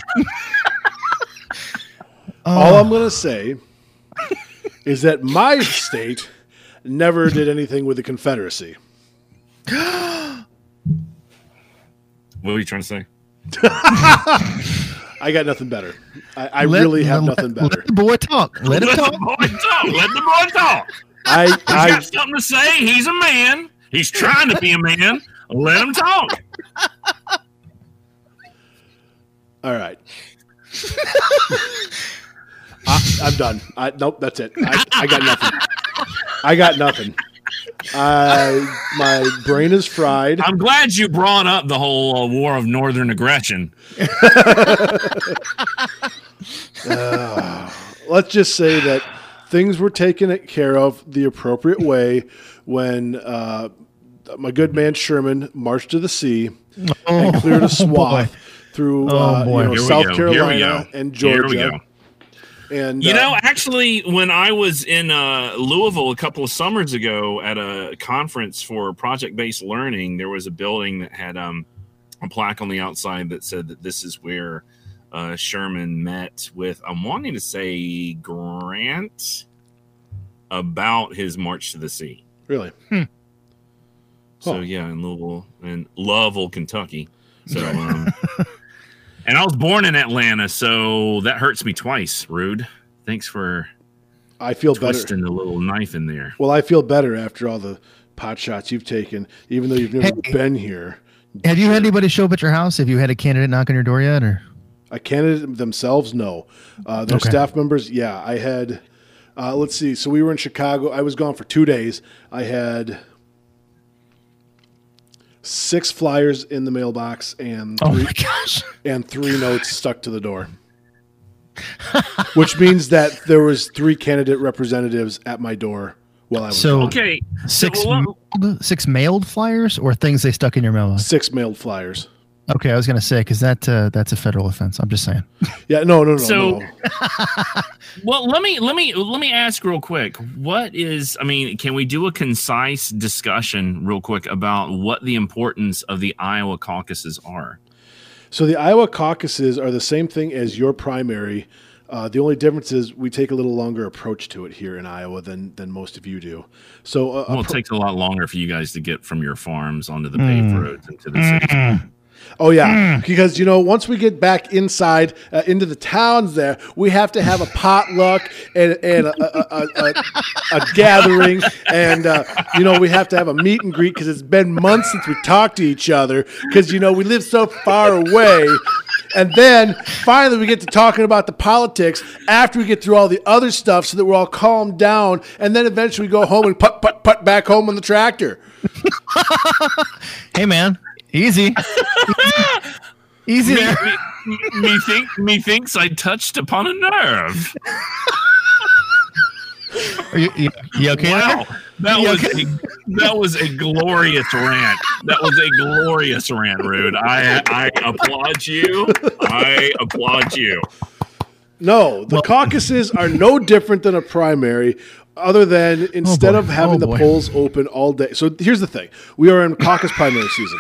All uh, I'm gonna say is that my state never did anything with the Confederacy. What were you trying to say? I got nothing better. I, I let, really have let, nothing better. Let the boy talk. Let, let him talk. The boy talk. Let the boy talk. I, He's I, got something to say. He's a man. He's trying to be a man. Let him talk. All right. I, I'm done. I, nope, that's it. I, I got nothing. I got nothing. Uh, my brain is fried. I'm glad you brought up the whole uh, war of northern aggression. uh, let's just say that things were taken care of the appropriate way when uh, my good man Sherman marched to the sea and cleared a swath oh, through uh, oh, you know, South go. Carolina and Georgia. And, you uh, know, actually, when I was in uh, Louisville a couple of summers ago at a conference for project-based learning, there was a building that had um, a plaque on the outside that said that this is where uh, Sherman met with, I'm wanting to say, Grant about his march to the sea. Really? Hmm. So, oh. yeah, in Louisville and Lovell, Kentucky. So, um and I was born in Atlanta, so that hurts me twice, Rude. Thanks for I feel twisting better. The little knife in there. Well, I feel better after all the pot shots you've taken, even though you've never hey, been here. Have you had anybody show up at your house? Have you had a candidate knock on your door yet? Or a candidate themselves? No. Uh, their okay. staff members? Yeah. I had, uh, let's see. So we were in Chicago. I was gone for two days. I had six flyers in the mailbox and three, oh my gosh. and three notes stuck to the door, which means that there was three candidate representatives at my door while I was so gone. Okay. Six, so, well, mailed, six mailed flyers or things they stuck in your mailbox? Six mailed flyers. Okay, I was going to say, because that uh, that's a federal offense. I'm just saying. Yeah, no, no, no. So, no. Well, let me let me let me ask real quick. What is? I mean, can we do a concise discussion real quick about what the importance of the Iowa caucuses are? So the Iowa caucuses are the same thing as your primary. Uh, the only difference is we take a little longer approach to it here in Iowa than than most of you do. So, uh, well, it pro- takes a lot longer for you guys to get from your farms onto the paved mm. roads into the city. Mm-hmm. Oh, yeah, mm. because, you know, once we get back inside uh, into the towns there, we have to have a potluck and, and a, a, a, a, a gathering. And, uh, you know, we have to have a meet and greet because it's been months since we talked to each other because, you know, we live so far away. And then finally we get to talking about the politics after we get through all the other stuff so that we're all calmed down. And then eventually we go home and putt, putt, putt back home on the tractor. Hey, man. Easy, easy. There. Me, me, me think, me thinks I touched upon a nerve. Are you, you, you okay? Wow, that you was okay? a, that was a glorious rant. That was a glorious rant, Rude. I I applaud you. I applaud you. No, the well, caucuses are no different than a primary. Other than instead oh of having oh the polls open all day. So here's the thing: we are in caucus primary season.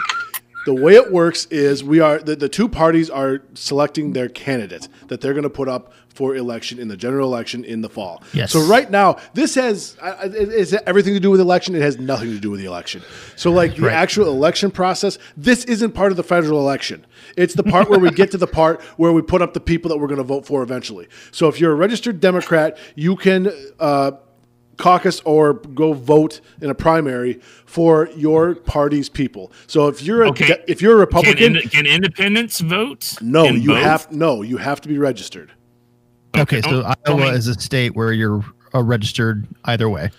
The way it works is we are the, the two parties are selecting their candidate that they're going to put up for election in the general election in the fall. Yes. So right now, this has uh, it, it's everything to do with election. It has nothing to do with the election. So like the right. actual election process, this isn't part of the federal election. It's the part where we get to the part where we put up the people that we're going to vote for eventually. So if you're a registered Democrat, you can uh, caucus or go vote in a primary for your party's people. So if you're a okay. if you're a Republican, can, ind- can independents vote? No, you both? have no, you have to be registered. Okay, okay, so oh, Iowa oh, is a state where you're uh, registered either way.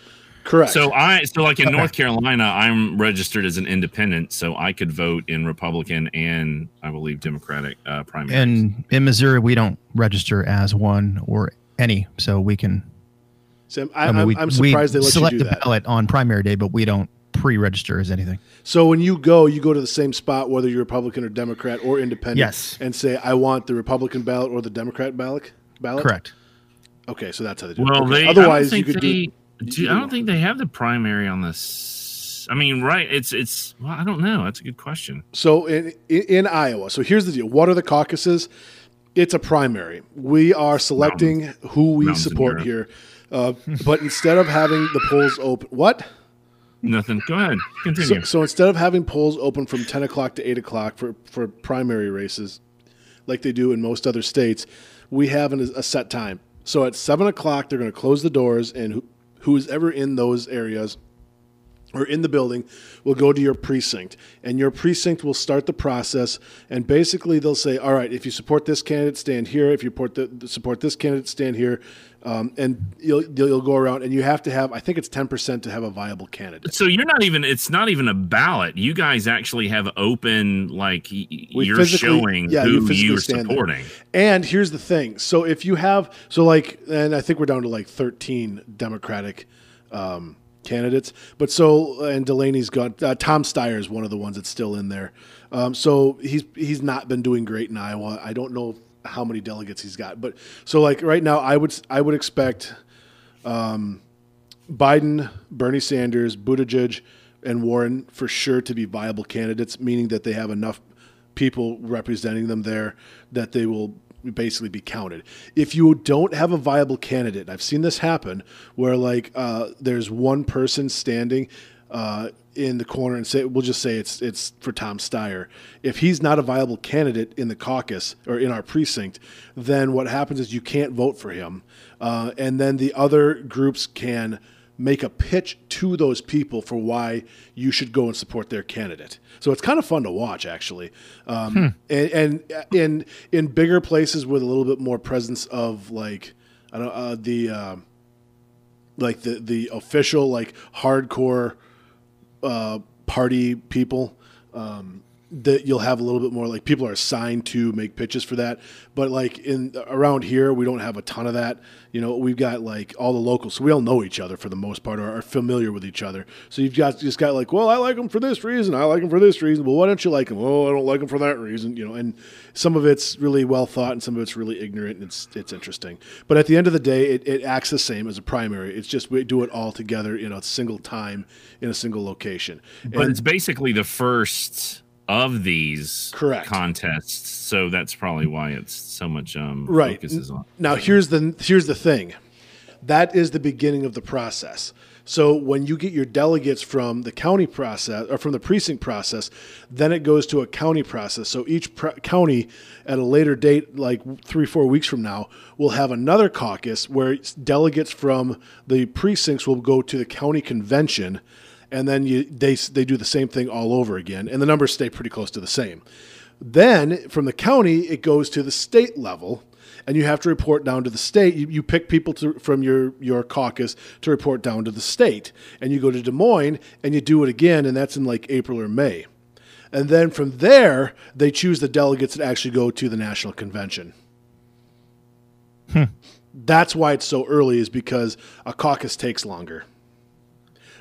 Correct. So I, so like in okay. North Carolina, I'm registered as an independent, so I could vote in Republican and I believe Democratic uh, primaries. And in Missouri, we don't register as one or any, so we can. Sam, I, I mean, we, I'm surprised we they let select you do the that. ballot on primary day, but we don't pre-register as anything. So when you go, you go to the same spot, whether you're Republican or Democrat or independent, yes. and say, "I want the Republican ballot or the Democrat ballot." Ballot? Correct. Okay, so that's how they do it. Well, okay. they, Otherwise, you could they, do, do. I don't think they have the primary on this. I mean, right? It's it's. Well, I don't know. That's a good question. So in in Iowa, so here's the deal. What are the caucuses? It's a primary. We are selecting Mountain. who we Mountain support here, uh, but instead of having the polls open, what? Nothing. Go ahead. Continue. So, so instead of having polls open from ten o'clock to eight o'clock for for primary races, like they do in most other states. We have an, a set time. So at seven o'clock, they're going to close the doors, and who, who's ever in those areas or in the building will go to your precinct. And your precinct will start the process, and basically they'll say, all right, if you support this candidate, stand here. If you support, the, support this candidate, stand here. Um, and you'll, you'll go around, and you have to have, I think it's ten percent to have a viable candidate. So you're not even, it's not even a ballot. You guys actually have open, like we you're showing yeah, who you you're supporting. There. And here's the thing. So if you have, so like, and I think we're down to like thirteen Democratic um, candidates, but so, and Delaney's got, uh, Tom Steyer is one of the ones that's still in there. Um, so he's, he's not been doing great in Iowa. I don't know if how many delegates he's got. But so like right now I would, I would expect um, Biden, Bernie Sanders, Buttigieg and Warren for sure to be viable candidates, meaning that they have enough people representing them there that they will basically be counted. If you don't have a viable candidate, and I've seen this happen where like uh, there's one person standing uh, in the corner and say, we'll just say it's, it's for Tom Steyer. If he's not a viable candidate in the caucus or in our precinct, then what happens is you can't vote for him. Uh, and then the other groups can make a pitch to those people for why you should go and support their candidate. So it's kind of fun to watch actually. Um, hmm. and, and, in, in bigger places with a little bit more presence of like, I don't uh, the, um, uh, like the, the official, like hardcore, Uh, party people um, that you'll have a little bit more like people are assigned to make pitches for that. But like in around here, we don't have a ton of that. You know, we've got like all the locals. So we all know each other for the most part or are familiar with each other. So you've got just got like, well, I like him for this reason. I like him for this reason. Well, why don't you like him? Oh, I don't like him for that reason. You know, and some of it's really well thought and some of it's really ignorant and it's, it's interesting. But at the end of the day, it, it acts the same as a primary. It's just, we do it all together in a single time in a single location. But and, it's basically the first of these Correct. contests. So that's probably why it's so much um, right. focuses on. Now here's the, here's the thing. That is the beginning of the process. So when you get your delegates from the county process or from the precinct process, then it goes to a county process. So each pro- county at a later date, like three, four weeks from now, will have another caucus where delegates from the precincts will go to the county convention. And then you, they, they do the same thing all over again. And the numbers stay pretty close to the same. Then from the county, it goes to the state level. And you have to report down to the state. You, you pick people to, from your, your caucus to report down to the state. And you go to Des Moines and you do it again. And that's in like April or May. And then from there, they choose the delegates that actually go to the national convention. Hmm. That's why it's so early, is because a caucus takes longer.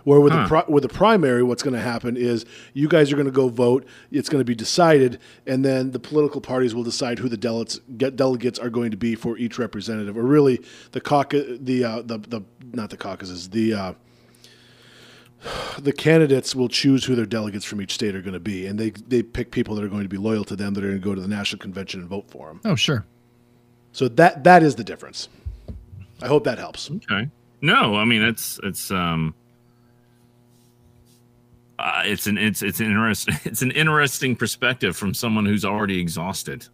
Where with huh. the pro- with the primary, what's going to happen is you guys are going to go vote. It's going to be decided, and then the political parties will decide who the delegates get delegates are going to be for each representative. Or really, the caucus, the uh, the the not the caucuses, the uh, the candidates will choose who their delegates from each state are going to be, and they they pick people that are going to be loyal to them, that are going to go to the national convention and vote for them. Oh, sure. So that that is the difference. I hope that helps. Okay. No, I mean it's it's um uh, it's an it's it's an interest it's an interesting perspective from someone who's already exhausted.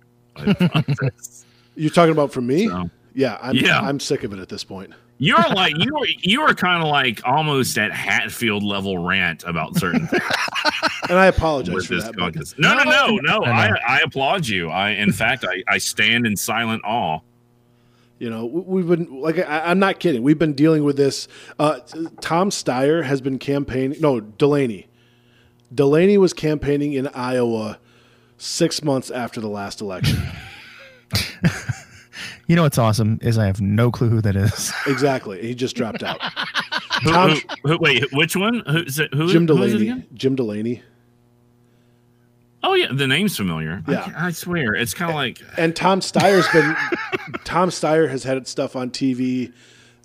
You're talking about from me? So, yeah, I'm yeah. I'm sick of it at this point. You're like you are you are kind of like almost at Hatfield level rant about certain things. And I apologize for that. Because... No, no, no, no. I, I applaud you. I, in fact, I, I stand in silent awe. You know, we've been like, I, I'm not kidding. We've been dealing with this. Uh, Tom Steyer has been campaigning. No, Delaney. Delaney was campaigning in Iowa six months after the last election. You know what's awesome is I have no clue who that is. Exactly. He just dropped out. who, who, who, wait, which one? Who is it? Who, Jim Delaney. Who is it again? Jim Delaney. Oh, yeah. The name's familiar. Yeah. I, I swear. It's kind of like... And Tom Steyer's been... Tom Steyer has had stuff on T V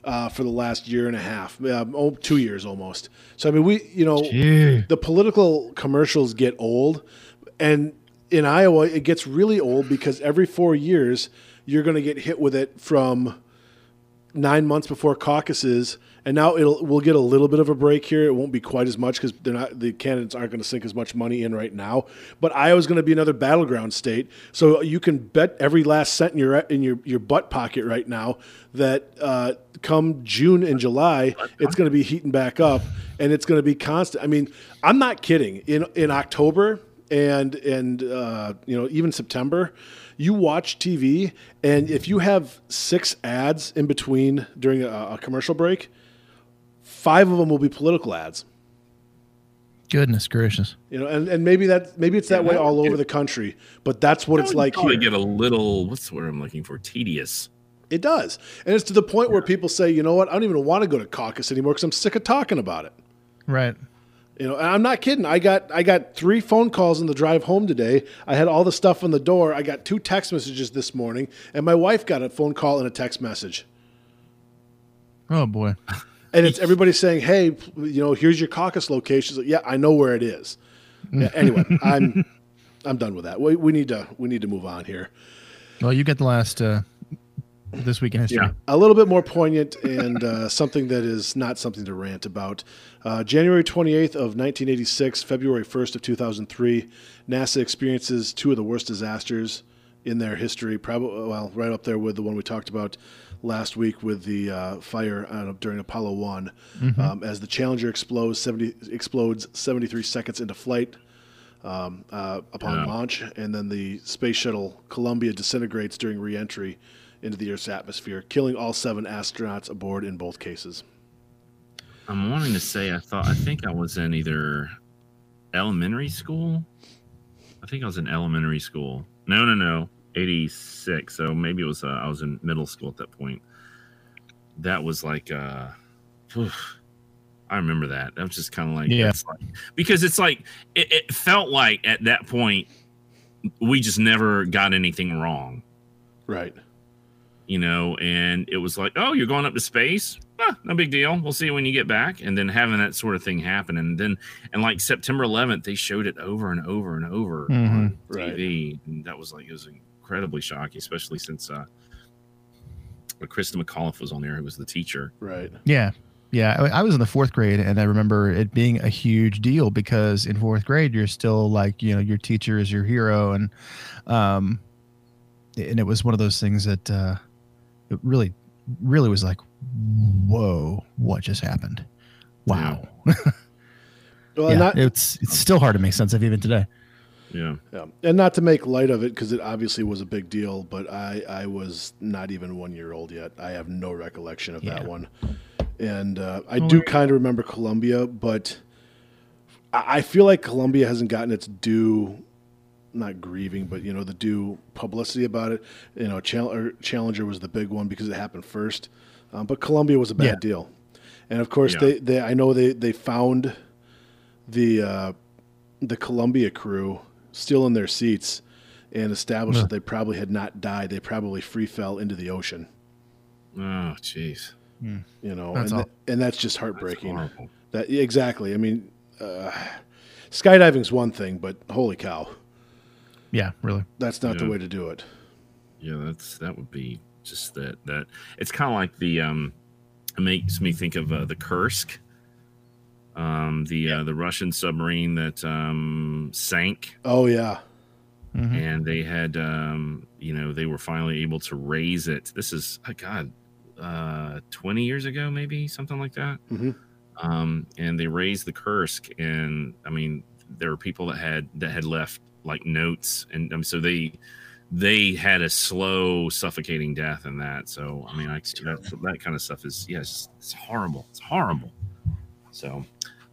uh, for the last year and a half. Um, oh, two years almost. So, I mean, we, you know, Gee. the political commercials get old. And in Iowa, it gets really old because every four years... you're going to get hit with it from nine months before caucuses, and now it'll we'll get a little bit of a break here. It won't be quite as much because they're not the candidates aren't going to sink as much money in right now. But Iowa's going to be another battleground state, so you can bet every last cent in your in your, your butt pocket right now that uh, come June and July, it's going to be heating back up, and it's going to be constant. I mean, I'm not kidding. In in October and and uh, you know even September. You watch T V, and if you have six ads in between during a, a commercial break, five of them will be political ads. Goodness gracious! You know, and, and maybe that maybe it's that yeah, way all over it, the country, but that's what it's like here. Get a little what's the word I'm looking for? Tedious. It does, and it's to the point yeah. where people say, you know what? I don't even want to go to caucus anymore because I'm sick of talking about it. Right. You know, and I'm not kidding. I got I got three phone calls on the drive home today. I had all the stuff on the door. I got two text messages this morning, and my wife got a phone call and a text message. Oh boy! And it's everybody saying, "Hey, you know, here's your caucus locations." Yeah, I know where it is. Yeah, anyway, I'm I'm done with that. We we need to we need to move on here. Well, you get the last uh, this week in history. Yeah, a little bit more poignant and uh, something that is not something to rant about. Uh, January twenty-eighth of nineteen eighty-six, February first of two thousand three, NASA experiences two of the worst disasters in their history. Probably, well, right up there with the one we talked about last week with the uh, fire on, during Apollo one, mm-hmm. um, as the Challenger explodes seventy, explodes seventy-three seconds into flight um, uh, upon yeah. launch, and then the space shuttle Columbia disintegrates during re-entry into the Earth's atmosphere, killing all seven astronauts aboard in both cases. I'm wanting to say I thought I think I was in either elementary school. I think I was in elementary school. No, no, no, eighty-six. So maybe it was uh, I was in middle school at that point. That was like, uh, oof, I remember that. That was just kind of like, yeah, that's like, because it's like it, it felt like at that point we just never got anything wrong, right? You know, and it was like, oh, you're going up to space. Ah, no big deal. We'll see you when you get back. And then having that sort of thing happen. And then, and like September eleventh, they showed it over and over and over mm-hmm. on T V. Right. And that was like, it was incredibly shocking, especially since uh, Krista McAuliffe was on there, who was the teacher. Right. Yeah. Yeah. I, I was in the fourth grade, and I remember it being a huge deal because in fourth grade, you're still like, you know, your teacher is your hero. And, um, and it was one of those things that, uh, it really, really was like, whoa, what just happened? Wow. Yeah. Well, yeah, not, it's it's still hard to make sense of even today. Yeah. Yeah. And not to make light of it, because it obviously was a big deal, but I, I was not even one year old yet. I have no recollection of yeah. that one. And uh, I well, do kind of remember Columbia, but I, I feel like Columbia hasn't gotten its due, not grieving, but, you know, the due publicity about it. You know, Chall- Challenger was the big one because it happened first. Um, but Columbia was a bad yeah. deal, and of course yeah. they, they I know they, they found the uh, the Columbia crew still in their seats, and established huh. that they probably had not died. They probably free fell into the ocean. Oh, jeez, mm. you know, that's and, all- th- and that's just heartbreaking. That's that exactly. I mean, uh, skydiving's one thing, but holy cow, yeah, really, that's not yeah. the way to do it. Yeah, that's that would be just that. That it's kind of like the um, it makes me think of uh, the Kursk, um, the yeah. uh, the Russian submarine that um, sank. Oh yeah, mm-hmm. And they had um, you know they were finally able to raise it. This is oh God, uh, twenty years ago maybe something like that. Mm-hmm. Um, and they raised the Kursk, and I mean there were people that had that had left like notes, and um, so they. They had a slow, suffocating death in that. So, I mean, I, that, that kind of stuff is, yes, yeah, it's horrible. It's horrible. So,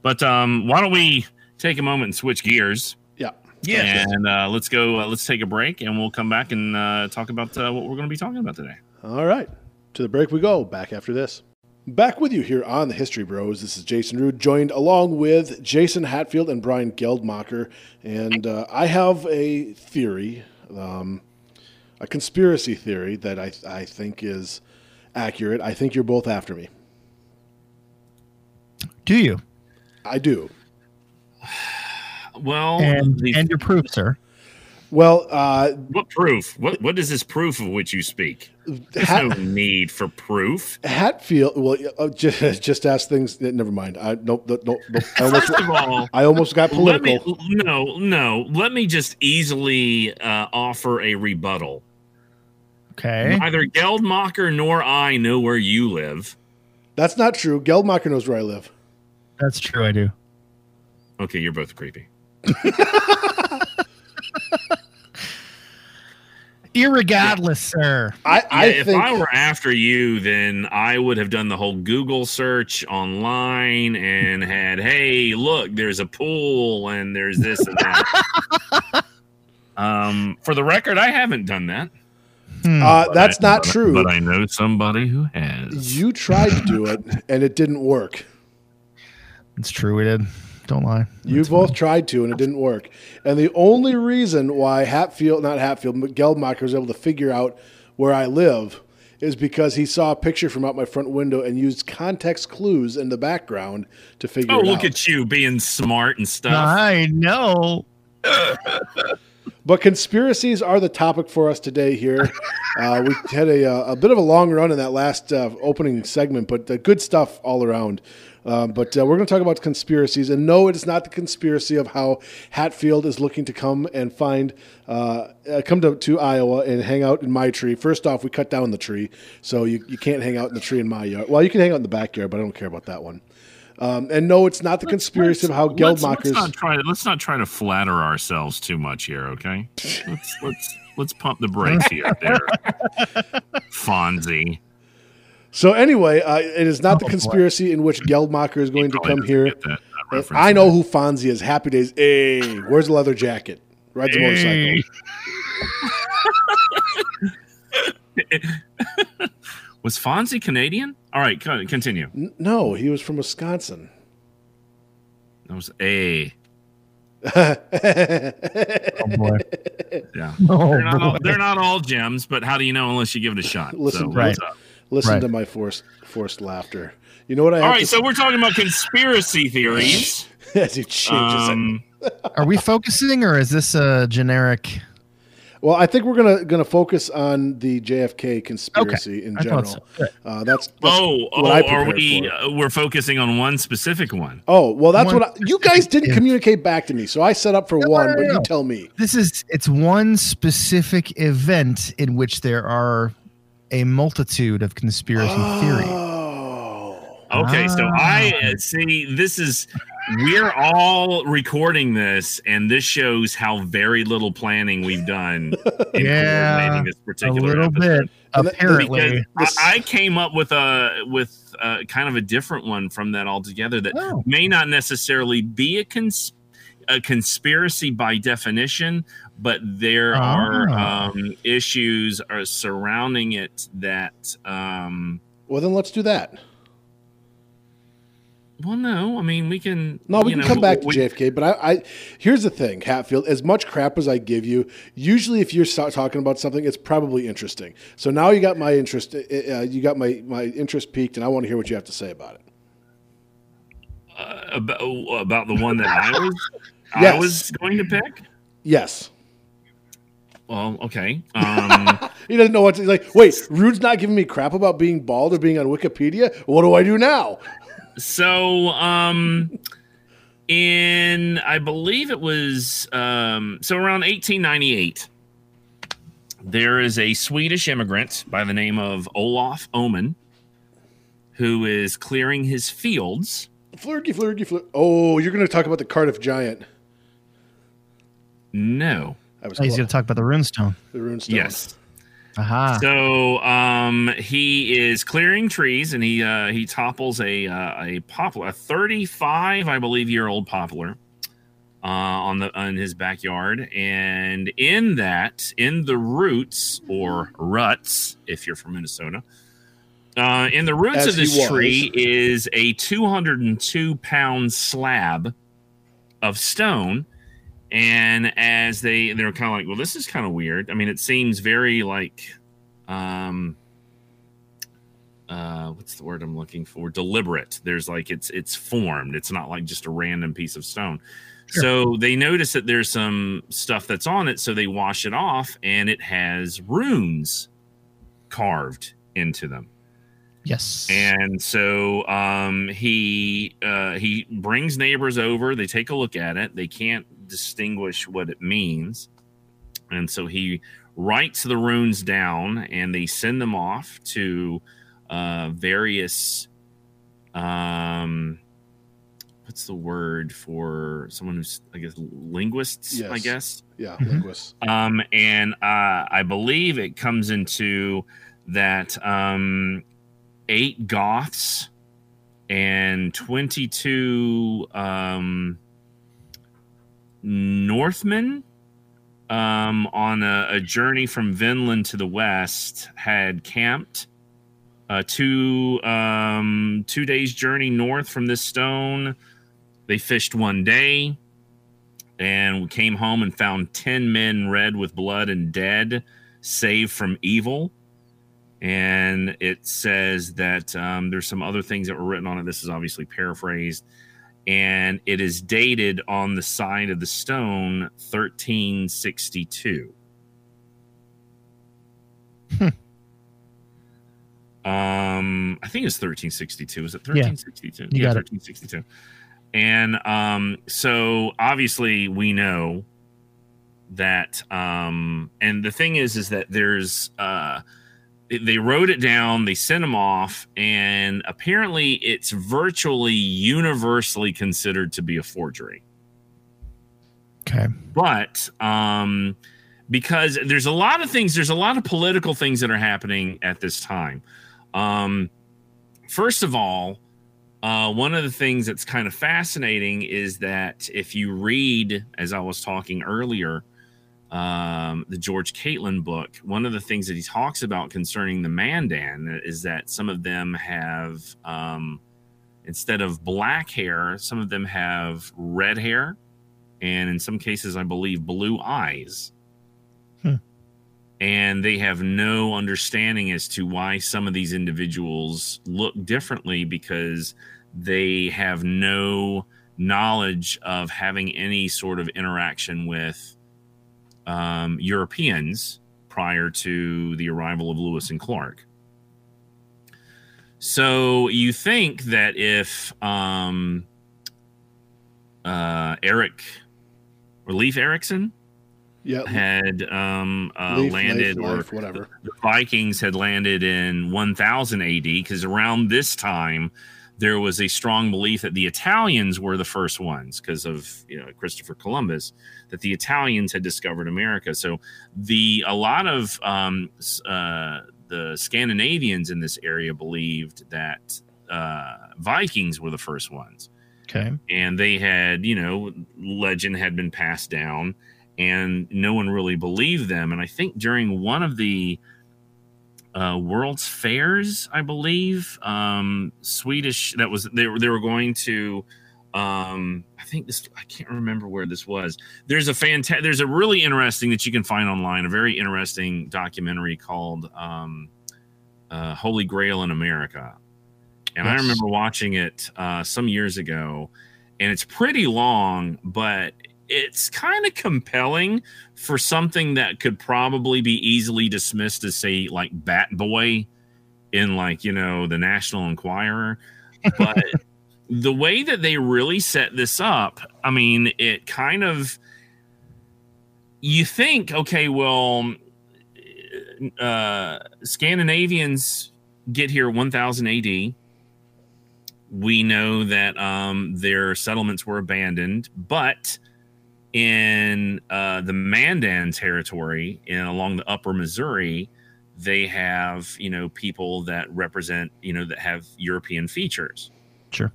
but um, why don't we take a moment and switch gears? Yeah. Yeah. And uh, let's go, uh, let's take a break, and we'll come back and uh, talk about uh, what we're going to be talking about today. All right. To the break we go. Back after this. Back with you here on the History Bros. This is Jason Rude, joined along with Jason Hatfield and Brian Geldmacher. And uh, I have a theory. Um, A conspiracy theory that I I think is accurate. I think you're both after me. Do you? I do. Well, and, the, and your proof, sir. Well, uh, what proof? What what is this proof of which you speak? There's Hat, no need for proof. Hatfield. Well, uh, just just ask things. Never mind. I no no no. no I almost, First of all, I almost got political. Let me, no no. Let me just easily uh, offer a rebuttal. Okay. Neither Geldmacher nor I know where you live. That's not true. Geldmacher knows where I live. That's true. I do. Okay, you're both creepy. Irregardless, sir. I, I yeah, think if I were after you, then I would have done the whole Google search online and had, hey, look, there's a pool and there's this and that. um, for the record, I haven't done that. Uh, that's I, not but, true. But I know somebody who has. You tried to do it, and it didn't work. It's true, we did. Don't lie. You That's both funny. Tried to, and it didn't work. And the only reason why Hatfield, not Hatfield, but Geldmacher was able to figure out where I live is because he saw a picture from out my front window and used context clues in the background to figure oh, it out. Oh, look at you being smart and stuff. I know. But conspiracies are the topic for us today here. Uh, we had a, a bit of a long run in that last uh, opening segment, but the good stuff all around. Um, but uh, we're going to talk about conspiracies. And no, it is not the conspiracy of how Hatfield is looking to come and find, uh, uh, come to, to Iowa and hang out in my tree. First off, we cut down the tree, so you, you can't hang out in the tree in my yard. Well, you can hang out in the backyard, but I don't care about that one. Um, and no, it's not the conspiracy let's, of how Geldmacher's... Let's not, try to, let's not try to flatter ourselves too much here, okay? Let's let's let's pump the brakes here, there, Fonzie. So anyway, uh, it is not oh, the conspiracy boy. in which Geldmacher is going to come here. That, that I know who Fonzie is. Happy days. Hey, where's the leather jacket? Rides a hey. motorcycle. Was Fonzie Canadian? All right, continue. N- no, he was from Wisconsin. That was a. oh boy! Yeah, oh, they're, not all, they're not all gems, but how do you know unless you give it a shot? Listen, so, right. what's up? Listen right. to my forced forced laughter. You know what I? All have right, to so say? We're talking about conspiracy theories. As he changes um, it. Are we focusing, or is this a generic? Well, I think we're gonna gonna focus on the J F K conspiracy okay. in general. So. Uh, that's, that's oh, what oh I are we? Uh, we're focusing on one specific one. Oh, well, that's one what I, you guys didn't communicate back to me, so I set up for no, one, no, no, but no. you tell me. This is it's one specific event in which there are. A multitude of conspiracy oh. theory. Okay, so I see this is we're all recording this, and this shows how very little planning we've done in yeah, coordinating this particular a little episode. Bit, apparently. Because I, I came up with a with a, kind of a different one from that altogether that oh. may not necessarily be a cons a conspiracy by definition. But there are ah. um, issues are surrounding it that. Um, well, then let's do that. Well, no, I mean we can. No, we can know, come back we, to J F K. But I, I here's the thing, Hatfield. As much crap as I give you, usually if you're talking about something, it's probably interesting. So now you got my interest. Uh, you got my my interest peaked, and I want to hear what you have to say about it. Uh, about about the one that I was yes. I was going to pick. Yes. well, okay. Um, he doesn't know what to, he's like, wait, Rude's not giving me crap about being bald or being on Wikipedia? What do I do now? So, um, in, I believe it was, um, so around eighteen ninety-eight, there is a Swedish immigrant by the name of Olof Öhman who is clearing his fields. Flirky, flirky, flirky. Oh, you're going to talk about the Cardiff Giant. No. I was oh, he's going to talk about the runestone. The runestone. Yes. Aha. So um, he is clearing trees, and he uh, he topples a uh, a poplar, a thirty-five, I believe, year old poplar uh, on the on his backyard, and in that, in the roots or ruts, if you're from Minnesota, uh, in the roots As of this tree is a two hundred two pound slab of stone. And as they, they're kind of like, well, this is kind of weird. I mean, it seems very like, um, uh, what's the word I'm looking for? Deliberate. There's like, it's, it's formed. It's not like just a random piece of stone. Sure. So they notice that there's some stuff that's on it. So they wash it off and it has runes carved into them. Yes. And so um, he, uh, he brings neighbors over. They take a look at it. They can't distinguish what it means, and so he writes the runes down, and they send them off to uh various um what's the word for someone who's I guess linguists yes. I guess yeah linguists um and uh I believe it comes into that um eight Goths and twenty-two um Northmen um, on a, a journey from Vinland to the west had camped uh, two um, two days journey north from this stone. They fished one day and came home and found ten men red with blood and dead, saved from evil. And it says that um, there's some other things that were written on it. This is obviously paraphrased. And it is dated on the side of the stone thirteen sixty-two. Hmm. Um, I think it's thirteen sixty-two. Is it thirteen sixty-two? Yeah, you got yeah thirteen sixty-two. It. And um, so obviously we know that. Um, and the thing is, is that there's uh, they wrote it down, they sent them off, and apparently it's virtually universally considered to be a forgery. Okay. But um, because there's a lot of things, there's a lot of political things that are happening at this time. Um, first of all, uh, one of the things that's kind of fascinating is that if you read, as I was talking earlier, Um, the George Catlin book, one of the things that he talks about concerning the Mandan is that some of them have, um, instead of black hair, some of them have red hair, and in some cases, I believe, blue eyes. Hmm. And they have no understanding as to why some of these individuals look differently because they have no knowledge of having any sort of interaction with Um, Europeans prior to the arrival of Lewis and Clark. So you think that if um, uh, Eric or Leif Erikson yep. had um, uh, Leif, landed Leif, or Leif, the, the Vikings had landed in one thousand A D, because around this time there was a strong belief that the Italians were the first ones because of you know Christopher Columbus, that the Italians had discovered America. So the a lot of um, uh, the Scandinavians in this area believed that uh, Vikings were the first ones. Okay, and they had you know legend had been passed down, and no one really believed them. And I think during one of the Uh, World's Fairs, I believe. Um, Swedish. That was they were they were going to. Um, I think this. I can't remember where this was. There's a fantastic. There's a really interesting that you can find online. A very interesting documentary called um, uh, "Holy Grail in America," and yes. I remember watching it uh, some years ago. And it's pretty long, but it's kind of compelling for something that could probably be easily dismissed as, say, like Bat Boy in, like, you know, the National Enquirer. But the way that they really set this up, I mean, it kind of, you think, okay, well, uh, Scandinavians get here one thousand A D. We know that um, their settlements were abandoned, but in uh, the Mandan territory and along the upper Missouri, they have, you know, people that represent, you know, that have European features. Sure.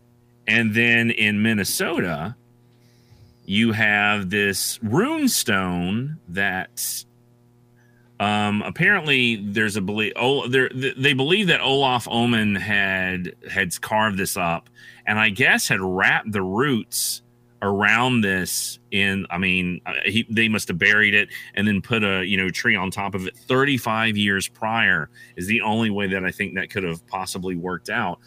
And then in Minnesota, you have this rune stone that um, apparently there's a belief. Oh, they believe that Olof Öhman had had carved this up, and I guess had wrapped the roots around this. In, I mean, he, they must have buried it and then put a you know tree on top of it. thirty-five years prior is the only way that I think that could have possibly worked out.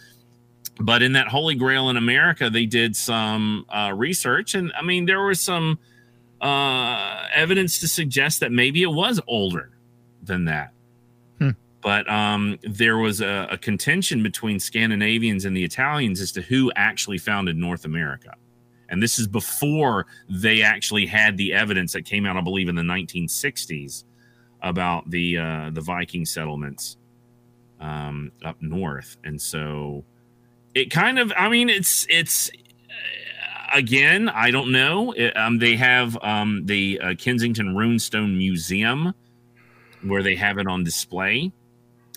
But in that Holy Grail in America, they did some uh, research, and I mean, there was some uh, evidence to suggest that maybe it was older than that. Hmm. But um, there was a, a contention between Scandinavians and the Italians as to who actually founded North America. And this is before they actually had the evidence that came out, I believe, in the nineteen sixties about the uh, the Viking settlements um, up north. And so it kind of, I mean, it's, it's again, I don't know. It, um, they have um, the uh, Kensington Runestone Museum where they have it on display,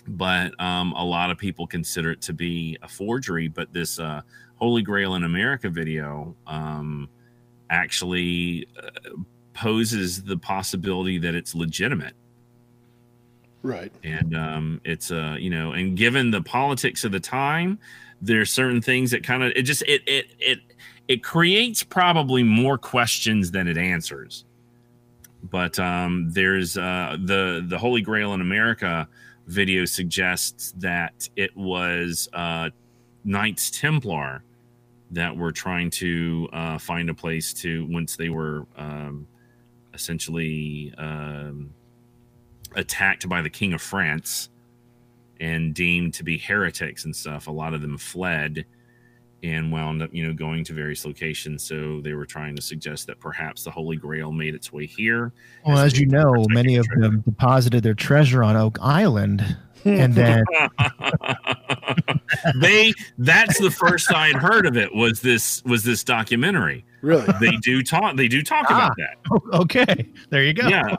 but um, a lot of people consider it to be a forgery. But this uh, Holy Grail in America video um, actually uh, poses the possibility that it's legitimate. Right. And um, it's, uh, you know, and given the politics of the time, there are certain things that kind of, it just, it, it, it, it creates probably more questions than it answers. But um, there's uh, the, the Holy Grail in America video suggests that it was uh, Knights Templar that were trying to uh, find a place to, once they were um, essentially um, attacked by the King of France and deemed to be heretics and stuff. A lot of them fled and wound up, you know, going to various locations. So they were trying to suggest that perhaps the Holy Grail made its way here. Well, as, as you know, many of treasure. them deposited their treasure on Oak Island. And then they, that's the first I had heard of it was this, was this documentary. Really? They do talk, they do talk ah, about that. Okay. There you go. Yeah.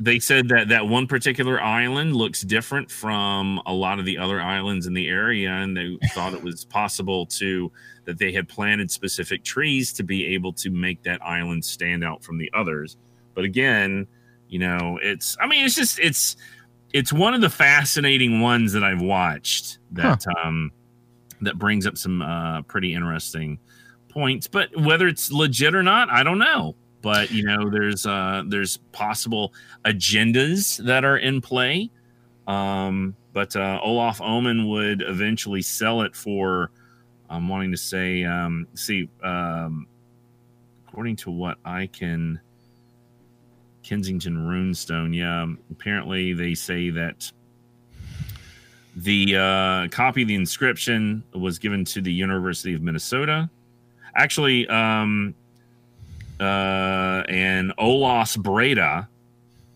They said that that one particular island looks different from a lot of the other islands in the area, and they thought it was possible to that they had planted specific trees to be able to make that island stand out from the others. But again, you know, it's I mean, it's just it's it's one of the fascinating ones that I've watched that huh. um, that brings up some uh, pretty interesting points. But whether it's legit or not, I don't know. But, you know, there's uh, there's possible agendas that are in play. Um, but uh, Olof Öhman would eventually sell it for, I'm wanting to say, um, see, um, according to what I can, Kensington Runestone. Yeah, apparently they say that the uh, copy of the inscription was given to the University of Minnesota. Actually, um Uh, and Olaus Breda,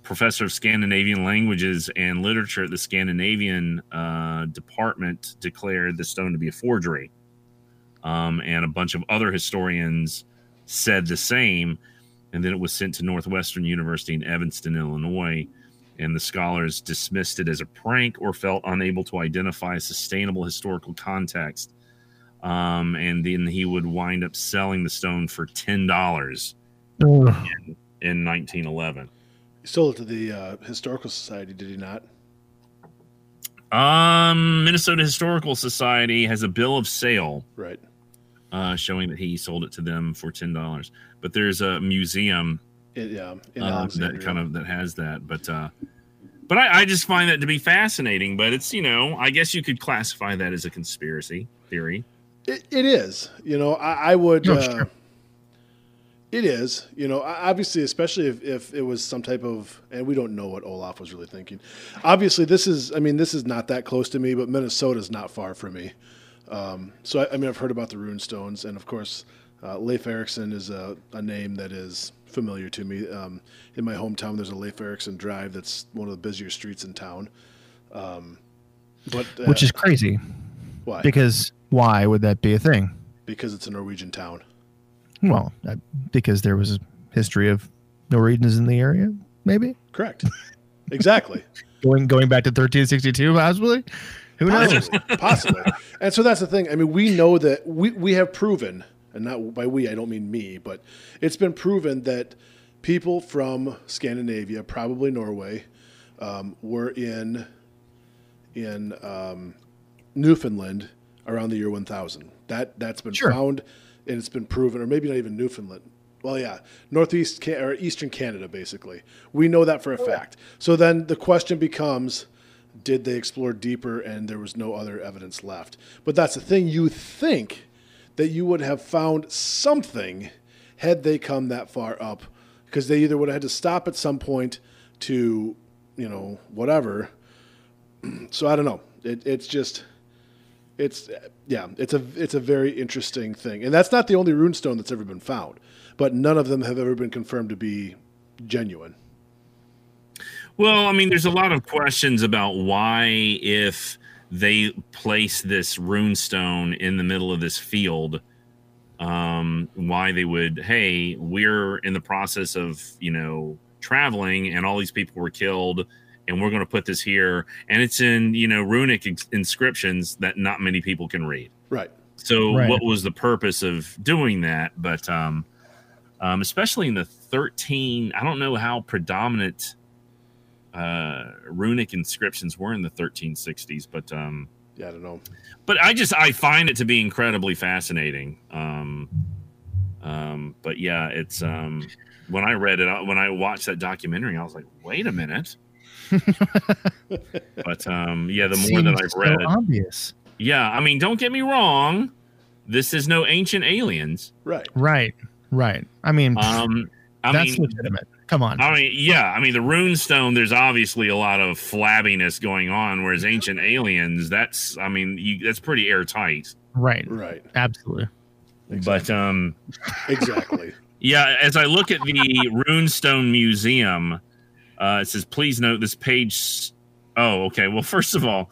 professor of Scandinavian languages and literature at the Scandinavian uh, department, declared the stone to be a forgery. Um, and a bunch of other historians said the same. And then it was sent to Northwestern University in Evanston, Illinois. And the scholars dismissed it as a prank or felt unable to identify a sustainable historical context. Um, and then he would wind up selling the stone for ten dollars in, in nineteen eleven. He sold it to the uh, Historical Society, did he not? Um, Minnesota Historical Society has a bill of sale. Right. Uh, showing that he sold it to them for ten dollars. But there's a museum it, yeah, in uh, that kind of that has that. But uh, but I, I just find that to be fascinating. But it's, you know, I guess you could classify that as a conspiracy theory. It, it is, you know, I, I would, oh, uh, sure. It is, you know, obviously, especially if, if it was some type of, and we don't know what Olof was really thinking. Obviously, this is, I mean, this is not that close to me, but Minnesota's not far from me. Um, so, I, I mean, I've heard about the rune stones, and of course, uh, Leif Erikson is a, a name that is familiar to me. Um, in my hometown, there's a Leif Erikson Drive that's one of the busier streets in town. Um, but uh, Which is crazy. Why? Because why would that be a thing? Because it's a Norwegian town. Well, because there was a history of Norwegians in the area, maybe? Correct. Exactly. going going back to thirteen sixty-two, possibly? Who knows? Possibly. Possibly. And so that's the thing. I mean, we know that we, we have proven, and not by we, I don't mean me, but it's been proven that people from Scandinavia, probably Norway, um, were in, in um, Newfoundland around the year one thousand. That, that's been sure. found. And it's been proven, or maybe not even Newfoundland. Well, yeah, Northeast Can- or Eastern Canada, basically. We know that for a fact. So then the question becomes, did they explore deeper and there was no other evidence left? But that's the thing. You think that you would have found something had they come that far up, because they either would have had to stop at some point to, you know, whatever. So I don't know. It, it's just... It's yeah, it's a it's a very interesting thing, and that's not the only rune stone that's ever been found, but none of them have ever been confirmed to be genuine. Well, I mean, there's a lot of questions about why, if they place this rune stone in the middle of this field, um, why they would, hey, we're in the process of, you know, traveling, and all these people were killed. And we're going to put this here, and it's in, you know, runic inscriptions that not many people can read. Right. So right. What was the purpose of doing that? But um, um, especially in the thirteen, I don't know how predominant uh, runic inscriptions were in the thirteen sixties, but um, yeah, I don't know. But I just I find it to be incredibly fascinating. Um, um, but yeah, it's um, when I read it, when I watched that documentary, I was like, wait a minute. But um, yeah, the more that I've read, so obvious. Yeah, I mean, don't get me wrong. This is no Ancient Aliens, right? Right, right. I mean, um, I that's mean, legitimate. Come on. I mean, yeah. I mean, the rune stone. There's obviously a lot of flabbiness going on, whereas Ancient Aliens, that's, I mean, you, that's pretty airtight. Right. Right. Absolutely. Exactly. But um, exactly. Yeah. As I look at the Rune Stone Museum. Uh, it says, please note this page. Oh, okay. Well, first of all,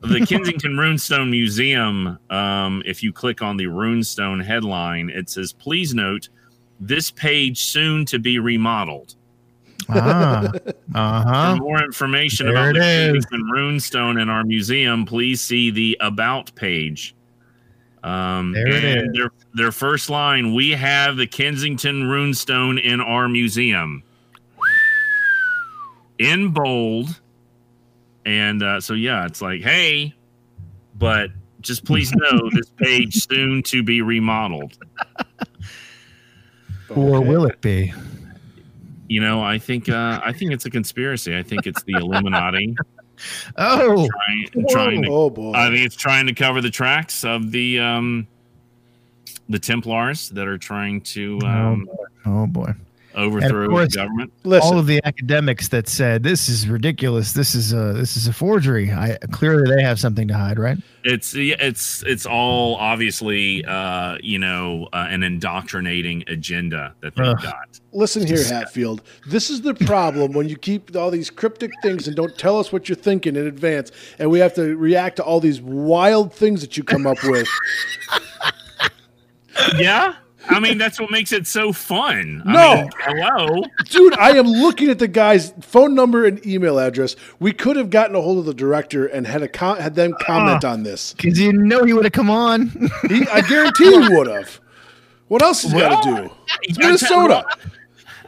the Kensington Runestone Museum, um, if you click on the Runestone headline, it says, please note this page soon to be remodeled. Ah, uh-huh. For more information there about the Kensington Runestone in our museum, please see the About page. Um, there and it is. Their, their first line, we have the Kensington Runestone in our museum. In bold, and uh, so yeah, it's like, hey, but just please know this page soon to be remodeled. Or okay. Will it be? You know, I think uh, I think it's a conspiracy. I think it's the Illuminati. Oh, trying, trying to, oh boy! I mean, it's trying to cover the tracks of the um, the Templars that are trying to. Um, oh boy. Oh, boy. Overthrow the government. Listen, all of the academics that said this is ridiculous, this is a this is a forgery. I clearly they have something to hide, right? It's it's it's all obviously uh, you know uh, an indoctrinating agenda that they've Ugh. got. Listen here, Hatfield. This is the problem when you keep all these cryptic things and don't tell us what you're thinking in advance, and we have to react to all these wild things that you come up with. Yeah. I mean, that's what makes it so fun. No. I mean, hello. Dude, I am looking at the guy's phone number and email address. We could have gotten a hold of the director and had a com- had them comment uh, on this. Because you know he would have come on. He, I guarantee he would have. What else has he well, got to do? It's Minnesota.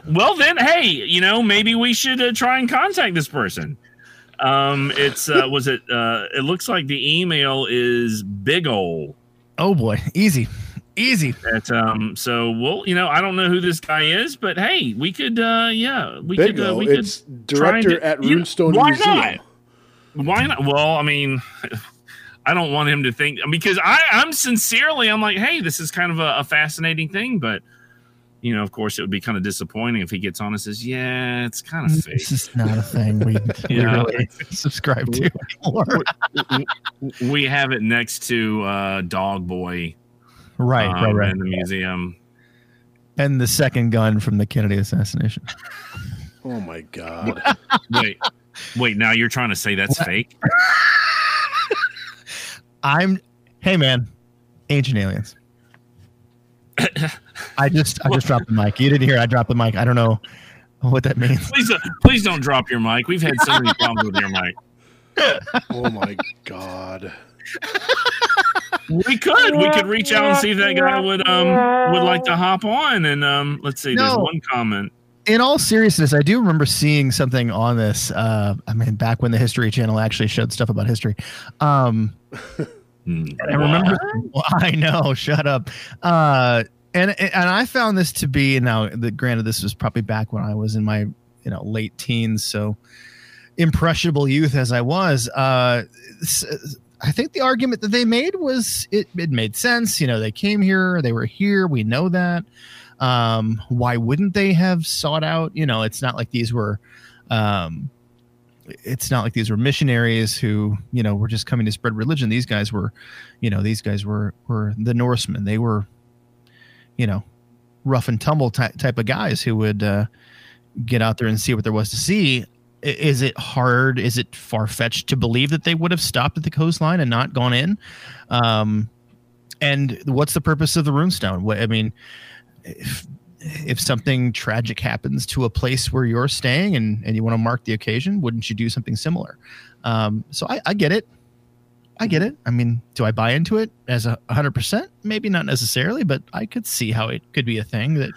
Well, then, hey, you know, maybe we should uh, try and contact this person. Um, it's uh, was it? Uh, it looks like the email is big ol'. Oh, boy. Easy. Easy. But, um, so we'll, you know, I don't know who this guy is, but hey, we could, uh, yeah, we Bingo. could, uh, we it's could director to, at Runestone you know, Museum. Why not? Why not? Well, I mean, I don't want him to think because I, I'm sincerely, I'm like, hey, this is kind of a, a fascinating thing, but you know, of course, it would be kind of disappointing if he gets on and says, yeah, it's kind of fake. This is not a thing we, we really subscribe to anymore. We have it next to uh, Dog Boy. Right, um, right, right. In the museum. And the second gun from the Kennedy assassination. Oh, my God. Wait, wait, now you're trying to say that's what? Fake? I'm, hey, man, Ancient Aliens. I just I just dropped the mic. You didn't hear it. I dropped the mic. I don't know what that means. Please don't, please don't drop your mic. We've had so many problems with your mic. Oh, my God. We could. We could reach out and see if that guy would um would like to hop on. And um let's see. No. There's one comment. In all seriousness, I do remember seeing something on this. Uh, I mean, back when the History Channel actually showed stuff about history. Um, and I remember. Well, I know. Shut up. Uh, and and I found this to be now. The, granted, this was probably back when I was in my you know late teens, so impressionable youth as I was. Uh, I think the argument that they made was it it made sense. You know, they came here. They were here. We know that. Um, why wouldn't they have sought out, you know, it's not like these were, um, it's not like these were missionaries who, you know, were just coming to spread religion. These guys were, you know, these guys were, were the Norsemen. They were, you know, rough and tumble ty- type of guys who would, uh, get out there and see what there was to see. Is it hard? Is it far-fetched to believe that they would have stopped at the coastline and not gone in? Um, and what's the purpose of the runestone? What, I mean, If, if something tragic happens to a place where you're staying and, and you want to mark the occasion, wouldn't you do something similar? Um, so I, I get it. I get it. I mean, do I buy into it as a hundred percent? Maybe not necessarily, but I could see how it could be a thing that.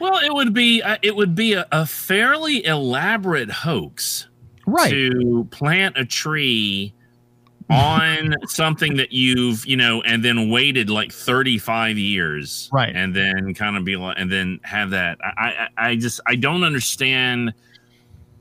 Well, it would be uh, it would be a, a fairly elaborate hoax, right? To plant a tree on something that you've, you know, and then waited like thirty-five years. Right. And then kind of be like, and then have that. I, I, I just, I don't understand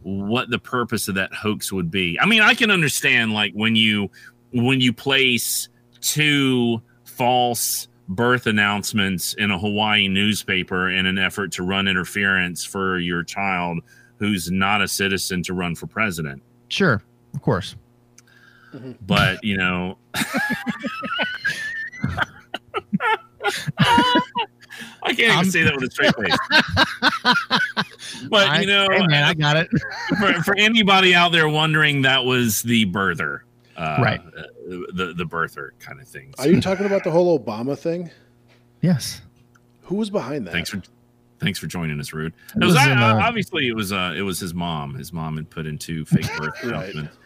what the purpose of that hoax would be. I mean, I can understand like when you, when you place two false birth announcements in a Hawaii newspaper in an effort to run interference for your child who's not a citizen to run for president. Sure. Of course. But, you know, I can't even I'm, say that with a straight face. But, I, you know, hey man, I got it. for, for anybody out there wondering, that was the birther. Uh, right. Uh, the, the birther kind of thing. So, are you talking about the whole Obama thing? Yes. Who was behind that? Thanks for Thanks for joining us, Rude. It it was, I, in, uh, obviously, it was uh, it was his mom. His mom had put in two fake birth announcements. Right.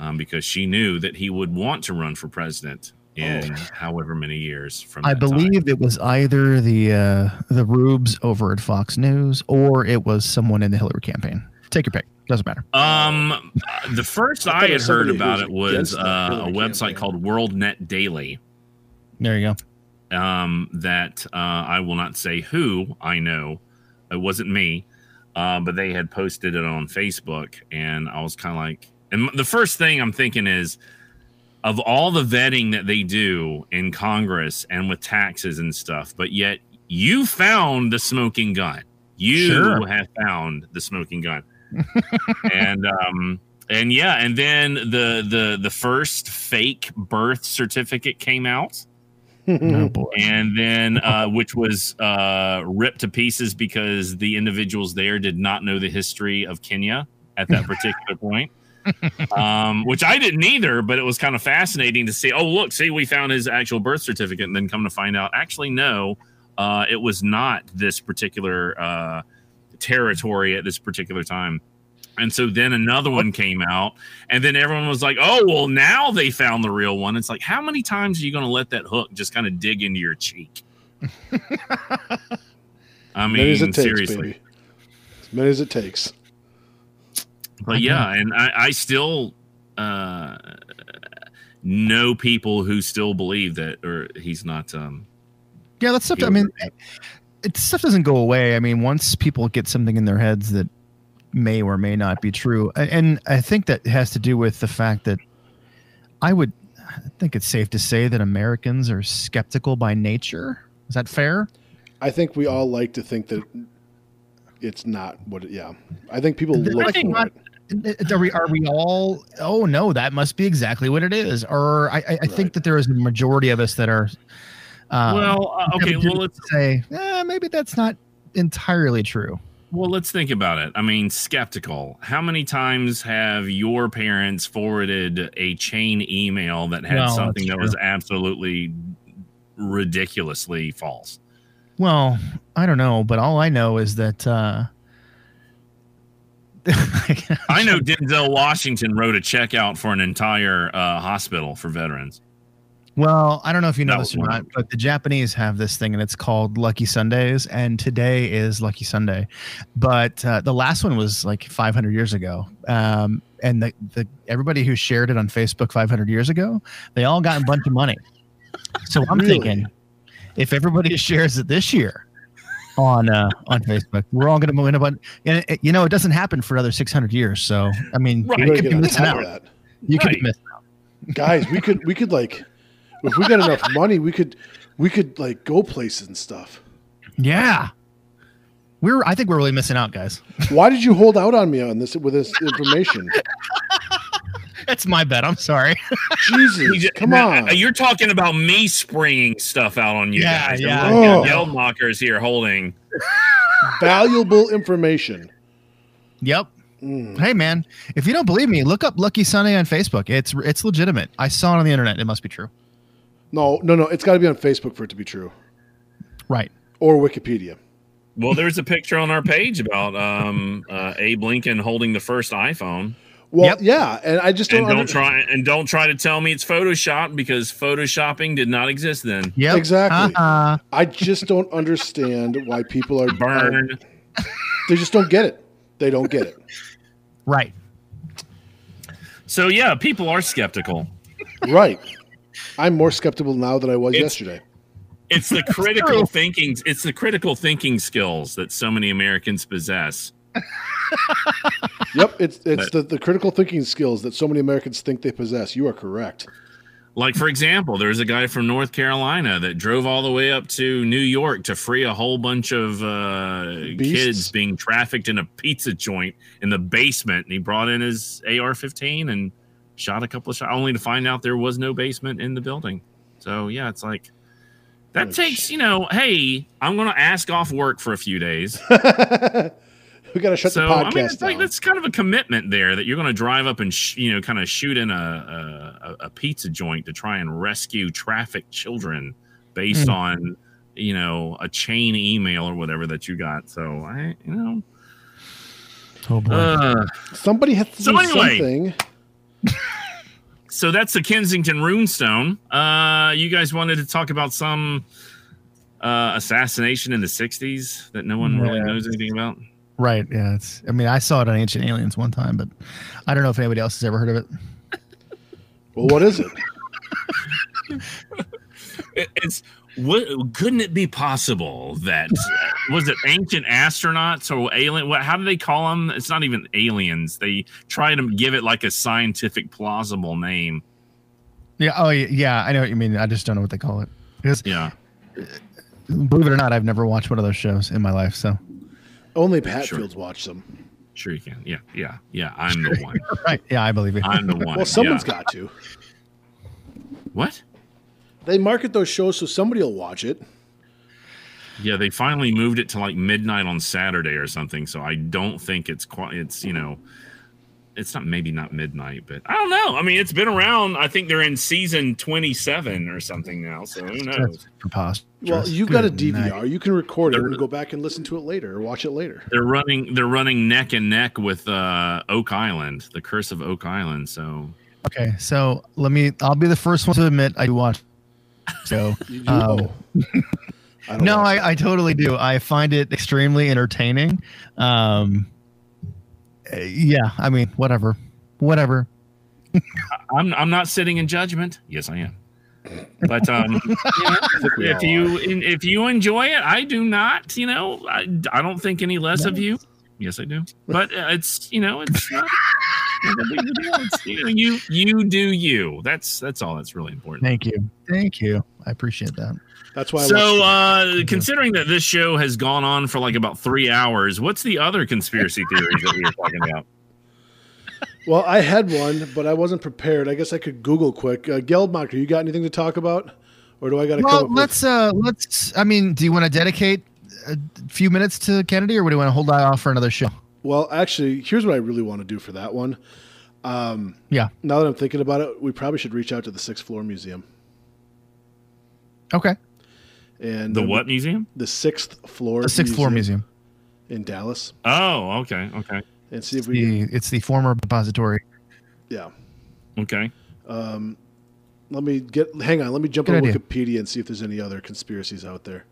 Um, because she knew that he would want to run for president in oh. however many years from now. I believe time. It was either the uh, the Rubes over at Fox News or it was someone in the Hillary campaign. Take your pick. Doesn't matter. Um, the first I, I had heard about it was uh, a website campaign. called WorldNet Daily. There you go. Um, that uh, I will not say who I know. It wasn't me. Uh, but they had posted it on Facebook. And I was kind of like... And the first thing I'm thinking is, of all the vetting that they do in Congress and with taxes and stuff, but yet you found the smoking gun. You sure. have found the smoking gun. and um, and yeah, and then the the the first fake birth certificate came out. Oh boy. And then uh, which was uh, ripped to pieces because the individuals there did not know the history of Kenya at that particular point. um, which I didn't either, but it was kind of fascinating to see. Oh, look, see, we found his actual birth certificate, and then come to find out, actually, no, uh, it was not this particular uh, territory at this particular time. And so then another one came out, and then everyone was like, oh, well, now they found the real one. It's like, how many times are you going to let that hook just kind of dig into your cheek? I mean, as it takes, seriously. Baby. As many as it takes. But yeah, and I, I still uh, know people who still believe that, or he's not. Um, yeah, that's stuff. I mean, it, stuff doesn't go away. I mean, once people get something in their heads that may or may not be true, and I think that has to do with the fact that I would I think it's safe to say that Americans are skeptical by nature. Is that fair? I think we all like to think that it's not what it, yeah. I think people look I think for not, it. Are we, are we all, oh, no, that must be exactly what it is. Or I, I, I right. think that there is a majority of us that are. Um, well, uh, okay, well, let's say eh, maybe that's not entirely true. Well, let's think about it. I mean, skeptical. How many times have your parents forwarded a chain email that had well, something that was absolutely ridiculously false? Well, I don't know, but all I know is that uh, I know Denzel Washington wrote a check out for an entire uh, hospital for veterans. Well, I don't know if you know this or not, but the Japanese have this thing, and it's called Lucky Sundays, and today is Lucky Sunday. But uh, the last one was like five hundred years ago, um, and the, the everybody who shared it on Facebook five hundred years ago, they all got a bunch of money. So I'm really? thinking, if everybody shares it this year on uh, on Facebook, we're all going to win a bunch. And it, you know, it doesn't happen for another six hundred years. So I mean, right. you could be missing out. That. You right. could be missing out, guys. We could we could like. If we got enough money, we could, we could like go places and stuff. Yeah, we're. I think we're really missing out, guys. Why did you hold out on me on this with this information? That's my bet. I'm sorry. Jesus, just, come now, on! You're talking about me springing stuff out on you yeah, guys. Yeah, oh. Geldmacher is here holding valuable information. Yep. Mm. Hey man, if you don't believe me, look up Lucky Sunday on Facebook. It's it's legitimate. I saw it on the internet. It must be true. No, no, no. It's got to be on Facebook for it to be true. Right. Or Wikipedia. Well, there's a picture on our page about um, uh, Abe Lincoln holding the first iPhone. Well, yep. yeah. And I just don't, and don't try and don't try to tell me it's Photoshop because Photoshopping did not exist then. Yeah, exactly. Uh-uh. I just don't understand why people are burned. They just don't get it. They don't get it. Right. So, yeah, people are skeptical. Right. I'm more skeptical now than I was it's, yesterday. It's the critical thinking. It's the critical thinking skills that so many Americans possess. Yep. It's it's but, the, the critical thinking skills that so many Americans think they possess. You are correct. Like, for example, there's a guy from North Carolina that drove all the way up to New York to free a whole bunch of uh, kids being trafficked in a pizza joint in the basement. And he brought in his A R fifteen and shot a couple of shots, only to find out there was no basement in the building. So, yeah, it's like that oh, takes, sh- you know, hey, I'm going to ask off work for a few days. We got to shut so, the podcast I mean, it's down. Like, that's kind of a commitment there that you're going to drive up and, sh- you know, kind of shoot in a, a, a pizza joint to try and rescue trafficked children based mm. on, you know, a chain email or whatever that you got. So, I, you know. Oh, boy. Uh, Somebody has to so do anyway, something. So that's the Kensington Runestone. Uh, you guys wanted to talk about some uh, assassination in the sixties that no one yeah. really knows anything about? Right, yeah. It's, I mean, I saw it on Ancient Aliens one time, but I don't know if anybody else has ever heard of it. Well, what is it? it it's what? Couldn't it be possible that was it ancient astronauts or alien? What? How do they call them? It's not even aliens. They try to give it like a scientific, plausible name. Yeah. Oh, yeah. I know what you mean. I just don't know what they call it. Because, yeah. Believe it or not, I've never watched one of those shows in my life, so. Only Hatfields sure. watch them. Sure you can. Yeah, yeah, yeah. I'm the one. Right. Yeah, I believe it. I'm the one. Well, someone's yeah. got to. What? They market those shows so somebody will watch it. Yeah, they finally moved it to like midnight on Saturday or something. So I don't think it's quite. It's you know, it's not maybe not midnight, but I don't know. I mean, it's been around. I think they're in season twenty-seven or something now. So who knows? Preposterous. Well, you've got a D V R. Night. You can record they're, it and go back and listen to it later or watch it later. They're running they're running neck and neck with uh, Oak Island, The Curse of Oak Island. So okay, so let me I'll be the first one to admit I do watch. So you do? Um, I don't No, I, I totally do. I find it extremely entertaining. Um, yeah, I mean, whatever. Whatever. I'm I'm not sitting in judgment. Yes, I am. But um, you know, if you if you enjoy it, I do not. You know, I, I don't think any less no. of you. Yes, I do. But uh, it's you know it's not. It's, you, know, you you do you. That's that's all that's really important. Thank you, thank you. I appreciate that. That's why. I so, uh, considering that this show has gone on for like about three hours, what's the other conspiracy theories that we were talking about? Well, I had one, but I wasn't prepared. I guess I could Google quick. Uh, Geldmacher, you got anything to talk about, or do I got to? Well, come up let's. With- uh, let's. I mean, do you want to dedicate a few minutes to Kennedy, or do you want to hold that off for another show? Well, actually, here's what I really want to do for that one. Um, yeah. Now that I'm thinking about it, we probably should reach out to the Sixth Floor Museum. Okay. And the what museum? The Sixth Floor. The Sixth Floor Museum in Dallas. Oh, okay, okay. And see if we. It's the, it's the former repository. Yeah. Okay. Um, let me get. Hang on. Let me jump on Wikipedia and see if there's any other conspiracies out there.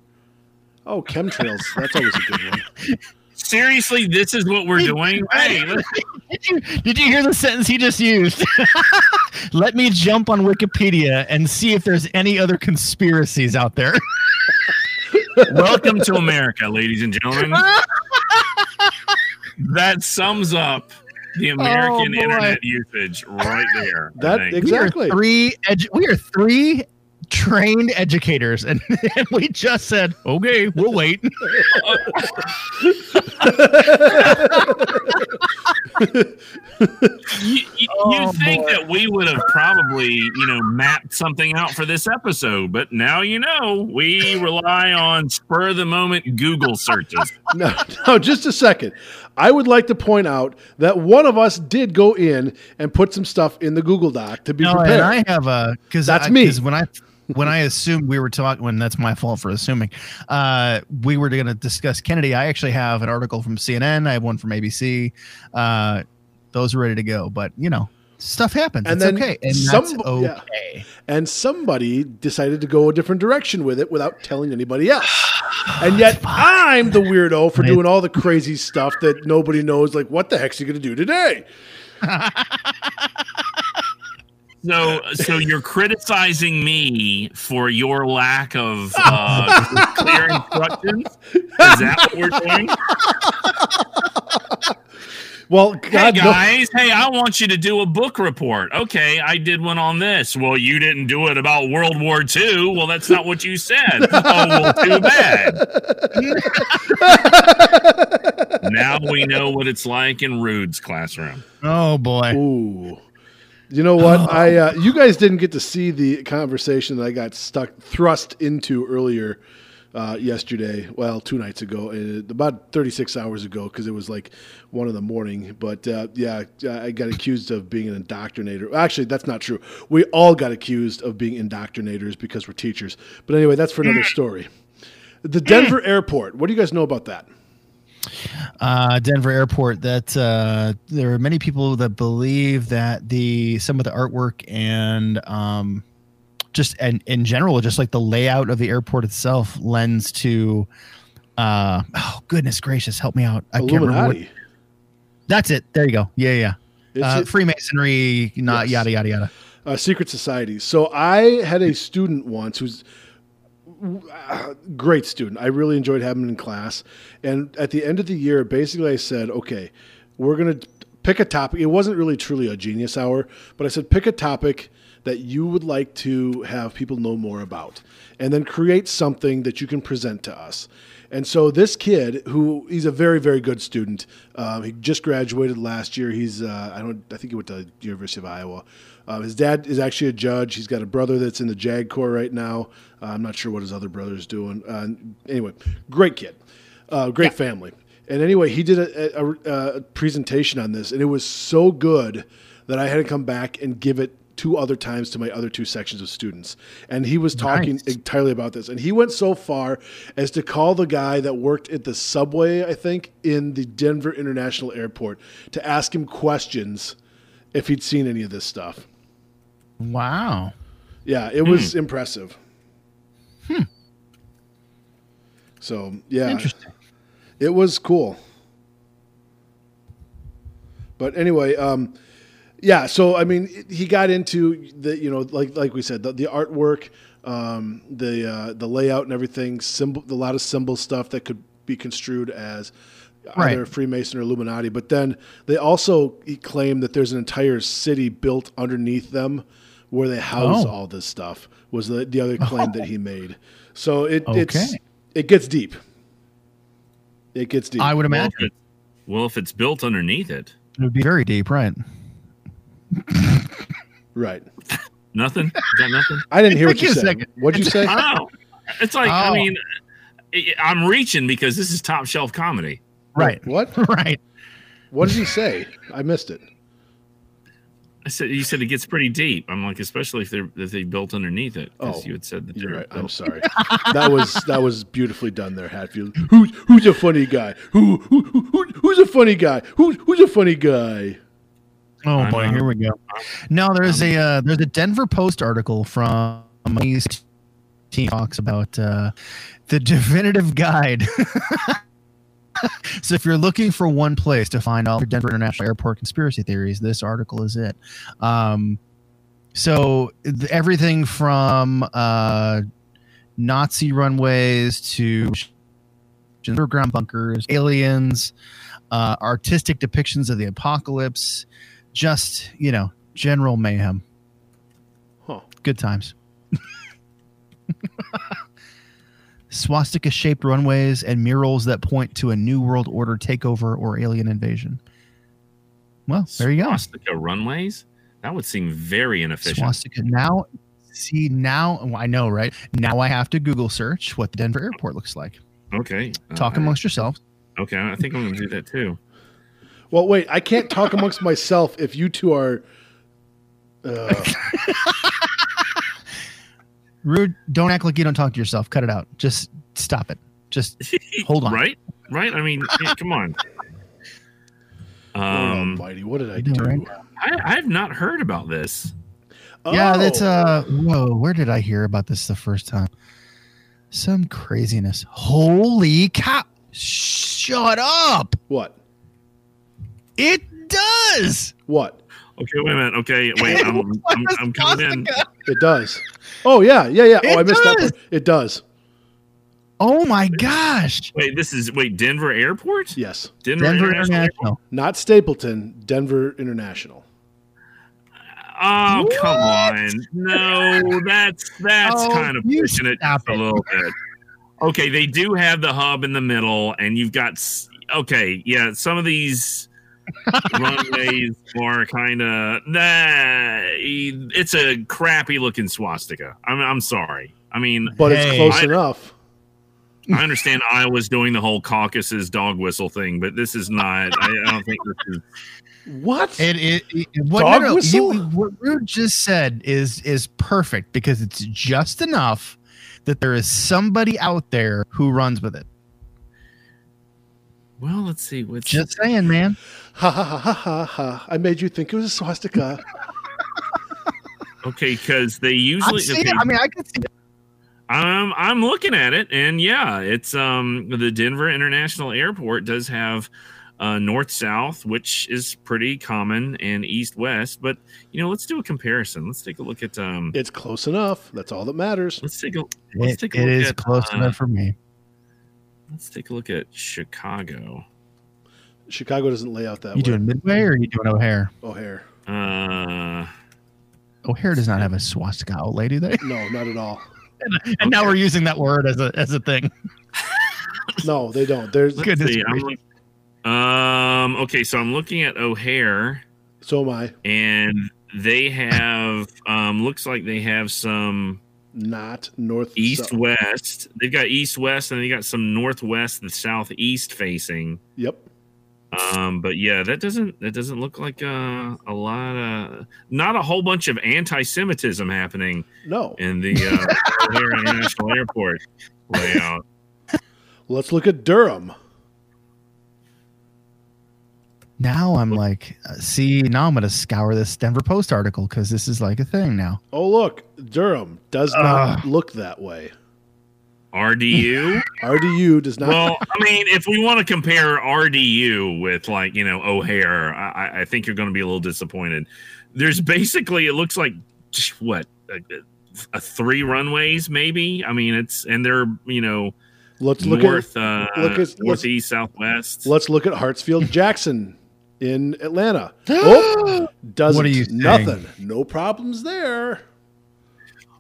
Oh, chemtrails. That's always a good one. Seriously, this is what we're doing. Hey, did you did you hear the sentence he just used? Let me jump on Wikipedia and see if there's any other conspiracies out there. Welcome to America, ladies and gentlemen. That sums up the American oh, internet usage right there. That exactly. We are three edu- we are three trained educators, and, and we just said, okay, we'll wait. you you oh, think boy. that we would have probably, you know, mapped something out for this episode, but now you know we rely on spur of the moment Google searches. No, no, just a second. I would like to point out that one of us did go in and put some stuff in the Google Doc to be no, prepared. And I have a because that's I, me. When I when I assumed we were talking, when that's my fault for assuming, uh, we were going to discuss Kennedy. I actually have an article from C N N. I have one from A B C. Uh, those are ready to go, but you know, stuff happens. And it's then okay. And some, that's okay. Yeah. And somebody decided to go a different direction with it without telling anybody else. And yet I'm the weirdo for doing all the crazy stuff that nobody knows. Like, what the heck's you going to do today? So, so you're criticizing me for your lack of uh, clear instructions? Is that what we're doing? Well, God, hey guys, no. hey, I want you to do a book report. Okay, I did one on this. Well, you didn't do it about World War Two. Well, that's not what you said. Oh, well, too bad. Now we know what it's like in Rude's classroom. Oh boy. Ooh. You know what? Oh. I uh, you guys didn't get to see the conversation that I got stuck thrust into earlier uh, yesterday. Well, two nights ago, uh, about thirty-six hours ago, because it was like one in the morning. But uh, yeah, I got accused of being an indoctrinator. Actually, that's not true. We all got accused of being indoctrinators because we're teachers. But anyway, that's for another story. The Denver airport. What do you guys know about that? Uh, Denver airport that uh, there are many people that believe that the some of the artwork and um, just and in general just like the layout of the airport itself lends to uh, oh goodness gracious help me out I Illuminati. Can't remember what, that's it there you go yeah yeah, yeah. Uh, Freemasonry not yes. yada yada yada uh, secret societies. So I had a student once who's Uh, great student. I really enjoyed having him in class. And at the end of the year, basically I said, okay, we're going to pick a topic. It wasn't really truly a genius hour, but I said, pick a topic that you would like to have people know more about and then create something that you can present to us. And so this kid, who he's a very, very good student. Um, he just graduated last year. He's, uh, I don't, I think he went to the University of Iowa. Uh, his dad is actually a judge. He's got a brother that's in the JAG Corps right now. Uh, I'm not sure what his other brother's doing. Uh, anyway, great kid, uh, great yeah. family. And anyway, he did a, a, a presentation on this, and it was so good that I had to come back and give it two other times to my other two sections of students. And he was talking nice. entirely about this. And he went so far as to call the guy that worked at the subway, I think, in the Denver International Airport to ask him questions if he'd seen any of this stuff. Wow. Yeah, it was hmm. impressive. Hmm. So, yeah. Interesting. It was cool. But anyway, um, yeah, so, I mean, he got into the, you know, like like we said, the, the artwork, um, the uh, the layout and everything, symbol, a lot of symbol stuff that could be construed as right. either Freemason or Illuminati. But then they also claim that there's an entire city built underneath them where they house oh. all this stuff was the, the other claim oh. that he made. So it okay. it's, it gets deep. It gets deep. I would imagine. Well, if, it, well, if it's built underneath it, it would be very deep, right? Right. Nothing. Is that nothing? I didn't hear what you said. What'd you say? Oh, it's like oh. I mean, I'm reaching because this is top shelf comedy. Right. What? Right. What did he say? I missed it. I said you said it gets pretty deep. I'm like, especially if they're if they built underneath it. Oh, you had said that. You're right. Built. I'm sorry. That was that was beautifully done there, Hatfield. Who's who's a funny guy? Who who, who who's a funny guy? Who who's a funny guy? Oh boy, here we go. No, there's a uh, there's a Denver Post article from East Team talks about uh, the definitive guide. So if you're looking for one place to find all your Denver International Airport conspiracy theories, this article is it. Um, so th- everything from uh, Nazi runways to underground bunkers, aliens, uh, artistic depictions of the apocalypse, just, you know, general mayhem. Huh. Good times. Swastika-shaped runways and murals that point to a New World Order takeover or alien invasion. Well, there you go. Swastika runways? That would seem very inefficient. Swastika. Now, see, now, I know, right? Now I have to Google search what the Denver airport looks like. Okay. Talk uh, amongst I, yourselves. Okay, I think I'm going to do that too. Well, wait, I can't talk amongst myself if you two are... Uh... Rude, don't act like you don't talk to yourself. Cut it out. Just stop it. Just hold on. Right? Right? I mean, yeah, come on. Um, Almighty, what did I do? Right? I, I have not heard about this. Yeah, oh. that's... Uh, whoa, where did I hear about this the first time? Some craziness. Holy cow. Shut up. What? It does. What? Okay, wait a minute. Okay, wait. I'm, I'm, I'm coming in. It does. Oh, yeah, yeah, yeah. It oh, I missed does. that part. It does. Oh, my gosh. Wait, this is, wait, Denver Airport? Yes. Denver, Denver International. International. Not Stapleton, Denver International. Oh, what? Come on. No, that's that's oh, kind of pushing it just a little bit. Okay, they do have the hub in the middle, and you've got, okay, yeah, some of these... runways are kind of nah, it's a crappy looking swastika. I'm I'm sorry. I mean, but hey, it's close I, enough. I understand Iowa's doing the whole Caucasus dog whistle thing, but this is not. I, I don't think this is what it is. What, dog no, no, whistle? You, what Rude just said is is perfect because it's just enough that there is somebody out there who runs with it. Well, let's see. What's just saying, man. Ha ha ha ha ha ha! I made you think it was a swastika. Okay, because they usually. Okay, it. I mean, I could see it. Um, I'm looking at it, and yeah, it's um the Denver International Airport does have uh, north-south, which is pretty common, and east-west. But you know, let's do a comparison. Let's take a look at um. It's close enough. That's all that matters. Let's take a. Let's it, take a it look is at, close uh, enough for me. Let's take a look at Chicago. Chicago doesn't lay out that way. You doing Midway or are you doing O'Hare? O'Hare. Uh, O'Hare does not have a swastika outlet, do they? No, not at all. and and okay. Now we're using that word as a as a thing. No, they don't. There's goodness gracious. Um. Okay, so I'm looking at O'Hare. So am I. And they have um. Looks like they have some. Not north east south. West. They've got east west and they got some northwest and southeast facing. Yep. Um, but yeah, that doesn't that doesn't look like a, a lot of not a whole bunch of anti-Semitism happening. No. In the uh, International Airport layout. Let's look at Durham. Now I'm like, see, now I'm going to scour this Denver Post article because this is like a thing now. Oh, look, Durham does not uh, look that way. R D U? R D U does not. Well, I mean, if we want to compare R D U with like, you know, O'Hare, I, I think you're going to be a little disappointed. There's basically, it looks like, what, a, a three runways maybe? I mean, it's, and they're, you know. Let's look North, at, uh, look at northeast, southwest. Let's look at Hartsfield-Jackson. In Atlanta. Oh, doesn't nothing. No problems there.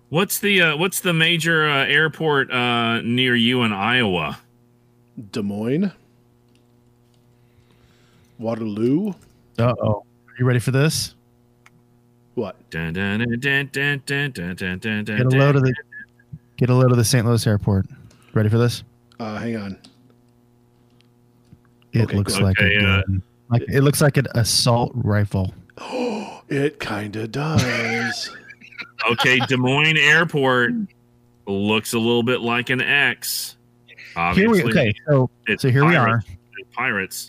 What's the uh, what's the major uh, airport uh, near you in Iowa? Des Moines, Waterloo. Uh oh, are you ready for this? What? Dun, dun, dun, dun, dun, dun, dun, dun, dun, get a load of the get a load of the Saint Louis airport. Ready for this? Uh, hang on. It okay, looks okay, like a uh, gun. Like it looks like an assault rifle. Oh, it kind of does. Okay, Des Moines Airport looks a little bit like an X. Obviously, here we, okay, so, so here pirates, we are. Pirates.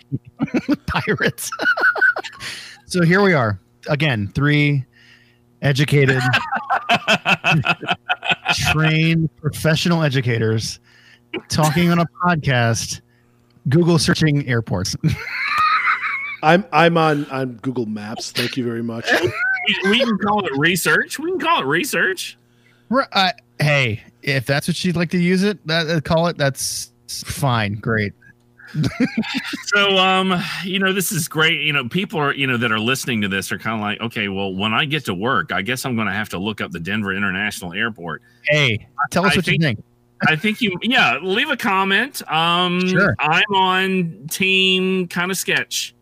Pirates. So here we are. Again, three educated, trained professional educators talking on a podcast, Google searching airports. I'm I'm on, on Google Maps. Thank you very much. We, we can call it research. We can call it research. Uh, hey, if that's what you'd like to use it, that, uh, call it. That's fine. Great. So, um, you know, this is great. You know, people are, you know, that are listening to this are kind of like, okay, well, when I get to work, I guess I'm going to have to look up the Denver International Airport. Hey, tell us I what think, you think. I think you, yeah, leave a comment. Um, sure. I'm on team kind of sketch.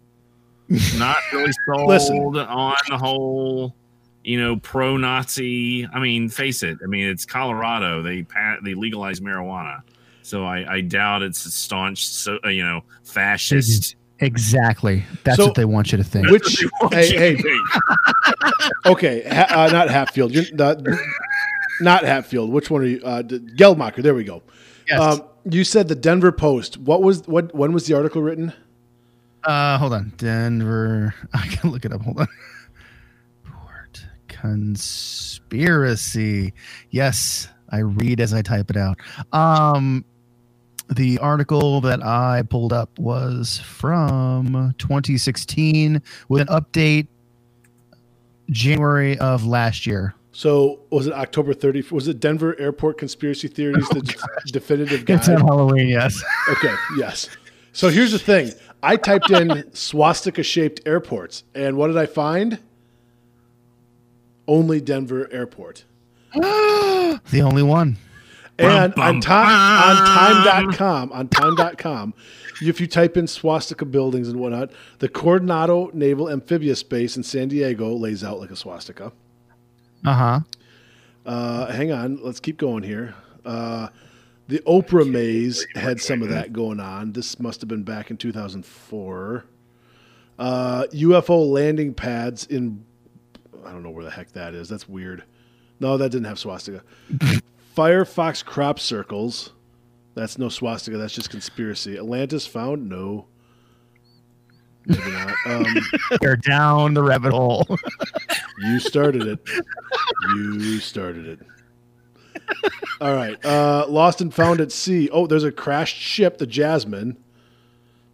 Not really sold Listen. on the whole, you know, pro-Nazi. I mean, face it. I mean, it's Colorado. They pat, they legalize marijuana, so I, I doubt it's a staunch, so, you know, fascist. Exactly. That's so, what they want you to think. Which, hey, hey. Think. Okay, ha, uh, not Hatfield. You're not, not Hatfield. Which one are you? Uh, Geldmacher. There we go. Yes. Um, you said the Denver Post. What was what? When was the article written? Uh, hold on, Denver. I can look it up. Hold on. Port conspiracy. Yes, I read as I type it out. Um, the article that I pulled up was from twenty sixteen with an update January of last year. So was it October thirtieth? Was it Denver Airport Conspiracy Theories? Oh, the gosh. Definitive guide. It's on Halloween. Yes. Okay. Yes. So here's the thing. I typed in swastika-shaped airports, and what did I find? Only Denver Airport. The only one. And bum, bum, on, time, on time dot com, on time dot com, if you type in swastika buildings and whatnot, the Coronado Naval Amphibious Base in San Diego lays out like a swastika. Uh-huh. Uh, hang on. Let's keep going here. Uh The Oprah Maze had some of that going on. This must have been back in two thousand four. Uh, U F O landing pads in... I don't know where the heck that is. That's weird. No, that didn't have swastika. Firefox crop circles. That's no swastika. That's just conspiracy. Atlantis found? No. Maybe not. Um, They're down the rabbit hole. You started it. You started it. All right. Uh, lost and found at sea. Oh, there's a crashed ship, the Jasmine.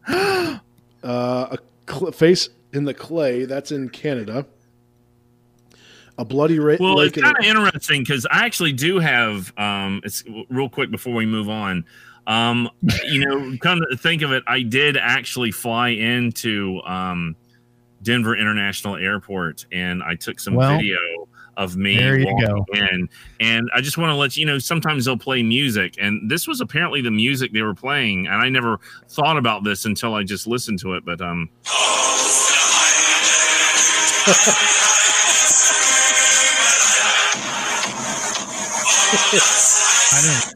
Uh, a cl- face in the clay. That's in Canada. A bloody ra- well, lake. Well, it's kind of interesting because I actually do have, um, it's real quick before we move on. Um, you know, come to think of it, I did actually fly into um, Denver International Airport and I took some well, video. Of me there you go. In. And I just want to let you know, sometimes they'll play music, and this was apparently the music they were playing, and I never thought about this until I just listened to it, but um I don't.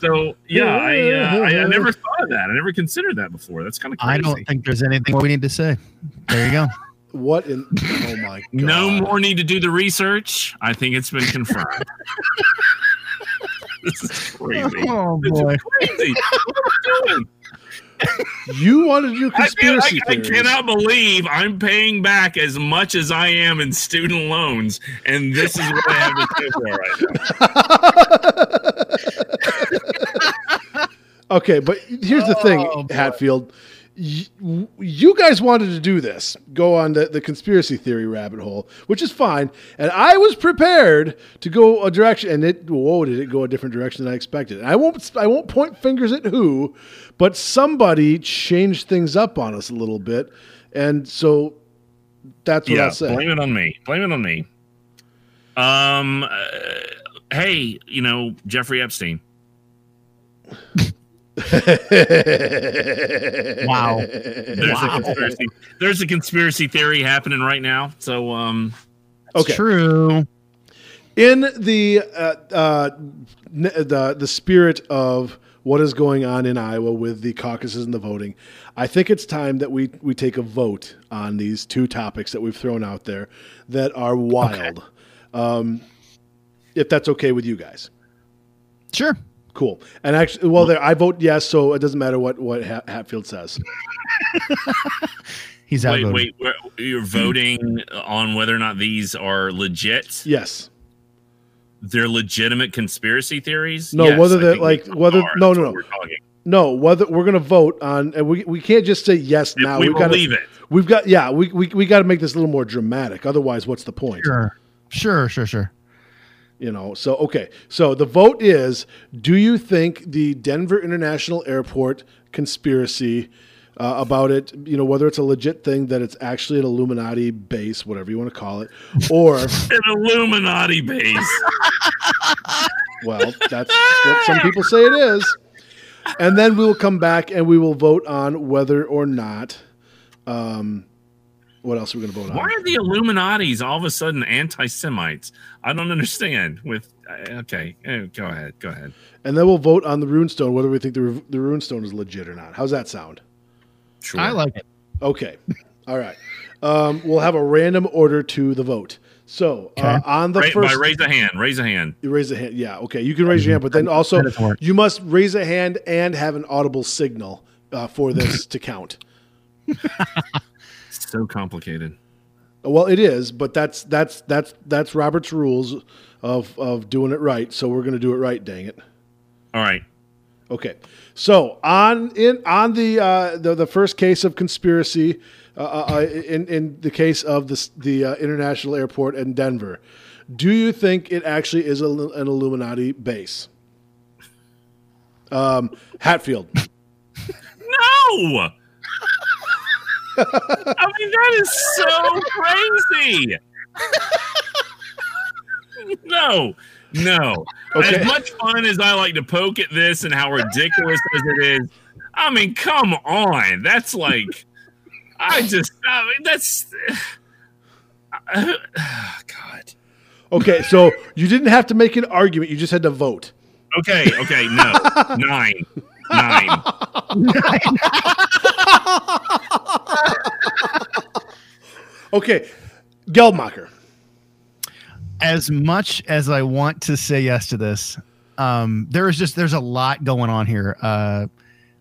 So yeah, I, uh, I I never thought of that. I never considered that before. That's kind of crazy. I don't think there's anything we need to say. There you go. What in oh my god. No more need to do the research. I think it's been confirmed. This is crazy. Oh boy. This is crazy. What are we doing? You want to do conspiracy I, I, I cannot believe I'm paying back as much as I am in student loans, and this is what I have to pay for right now. Okay, but here's the thing, oh, Hatfield. You guys wanted to do this, go on the, the conspiracy theory rabbit hole, which is fine. And I was prepared to go a direction, and it, whoa, did it go a different direction than I expected. And I won't, I won't point fingers at who, but somebody changed things up on us a little bit. And so that's what yeah, I'll say. Blame it on me. Blame it on me. Um, uh, hey, you know, Jeffrey Epstein. Wow. There's, wow. A conspiracy. There's a conspiracy theory happening right now. So, um, okay. True. In the uh, uh, the the spirit of what is going on in Iowa with the caucuses and the voting, I think it's time that we, we take a vote on these two topics that we've thrown out there that are wild. Okay. Um, if that's okay with you guys. Sure. Cool. And actually, well, there I vote yes, so it doesn't matter what, what Hatfield says. He's out. Wait, wait, you're voting on whether or not these are legit? Yes. They're legitimate conspiracy theories? No, yes, whether they're like, whether, are, no, no, no. No, whether we're going to vote on, and we, we can't just say yes if now. We we've believe gotta, it. We've got, yeah, we, we, we got to make this a little more dramatic. Otherwise, what's the point? Sure. Sure, sure, sure. You know, so, okay. So the vote is, do you think the Denver International Airport conspiracy uh, about it, you know, whether it's a legit thing that it's actually an Illuminati base, whatever you want to call it, or... an Illuminati base. Well, that's what some people say it is. And then we will come back and we will vote on whether or not... Um, what else are we going to vote on? Why are the Illuminatis all of a sudden anti-Semites? I don't understand. With okay, go ahead, go ahead. And then we'll vote on the runestone, whether we think the the runestone is legit or not. How's that sound? Sure, I like it. Okay, all right. Um, we'll have a random order to the vote. So okay. uh, on the Ra- first, by raise a hand. Raise a hand. You raise a hand. Yeah. Okay, you can raise your hand, but then also you must raise a hand and have an audible signal uh, for this to count. So complicated. Well, it is, but that's that's that's that's Robert's rules of of doing it right. So we're going to do it right. Dang it! All right. Okay. So on in on the uh, the, the first case of conspiracy uh, uh, in in the case of the the uh, international airport in Denver, do you think it actually is a, an Illuminati base? Um, Hatfield. No. I mean, that is so crazy. No, no. Okay. As much fun as I like to poke at this and how ridiculous as it is, I mean, come on. That's like, I just, I mean, that's, uh, oh, God. Okay, so you didn't have to make an argument. You just had to vote. Okay, okay, no. Nine. Nine. Nine. Okay, Geldmacher. As much as I want to say yes to this, um, there is just there's a lot going on here uh,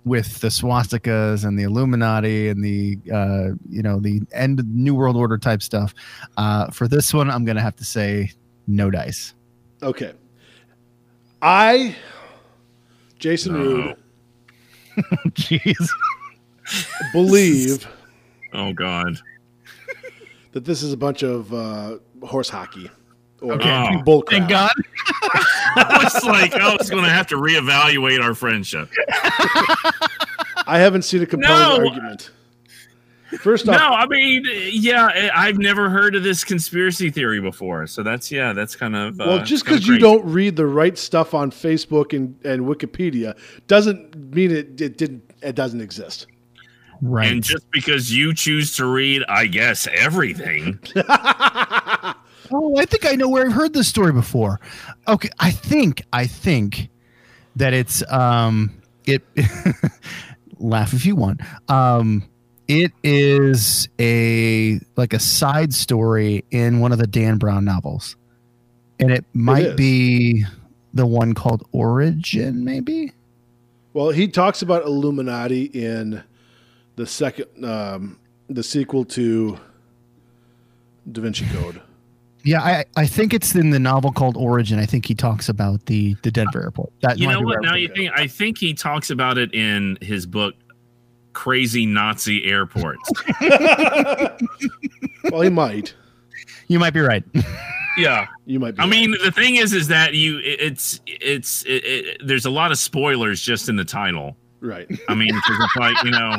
with the swastikas and the Illuminati and the uh, you know the end of New World Order type stuff. Uh, for this one, I'm going to have to say no dice. Okay, I, Jason Rude, oh. Jeez, believe. Oh God. That this is a bunch of uh, horse hockey or okay. oh, bull crap. Thank God. I was like, I was going to have to reevaluate our friendship. I haven't seen a compelling no. argument. First off, no, I mean, yeah, I've never heard of this conspiracy theory before, so that's yeah, that's kind of uh, well, just because you don't read the right stuff on Facebook and, and Wikipedia doesn't mean it it didn't it doesn't exist. Right. And just because you choose to read, I guess, everything. Oh, I think I know where I've heard this story before. Okay, I think, I think that it's, um, it, laugh if you want. Um, it is a, like a side story in one of the Dan Brown novels. And it might it be the one called Origin, maybe? Well, he talks about Illuminati in... The second, um, the sequel to Da Vinci Code. Yeah, I, I think it's in the novel called Origin. I think he talks about the, the Denver airport. That you know what? Now you think I think he talks about it in his book, Crazy Nazi Airports. Well, he might. You might be right. Yeah, you might be. I right. mean, the thing is, is that you it's it's it, it, there's a lot of spoilers just in the title. Right. I mean, it's like, you know,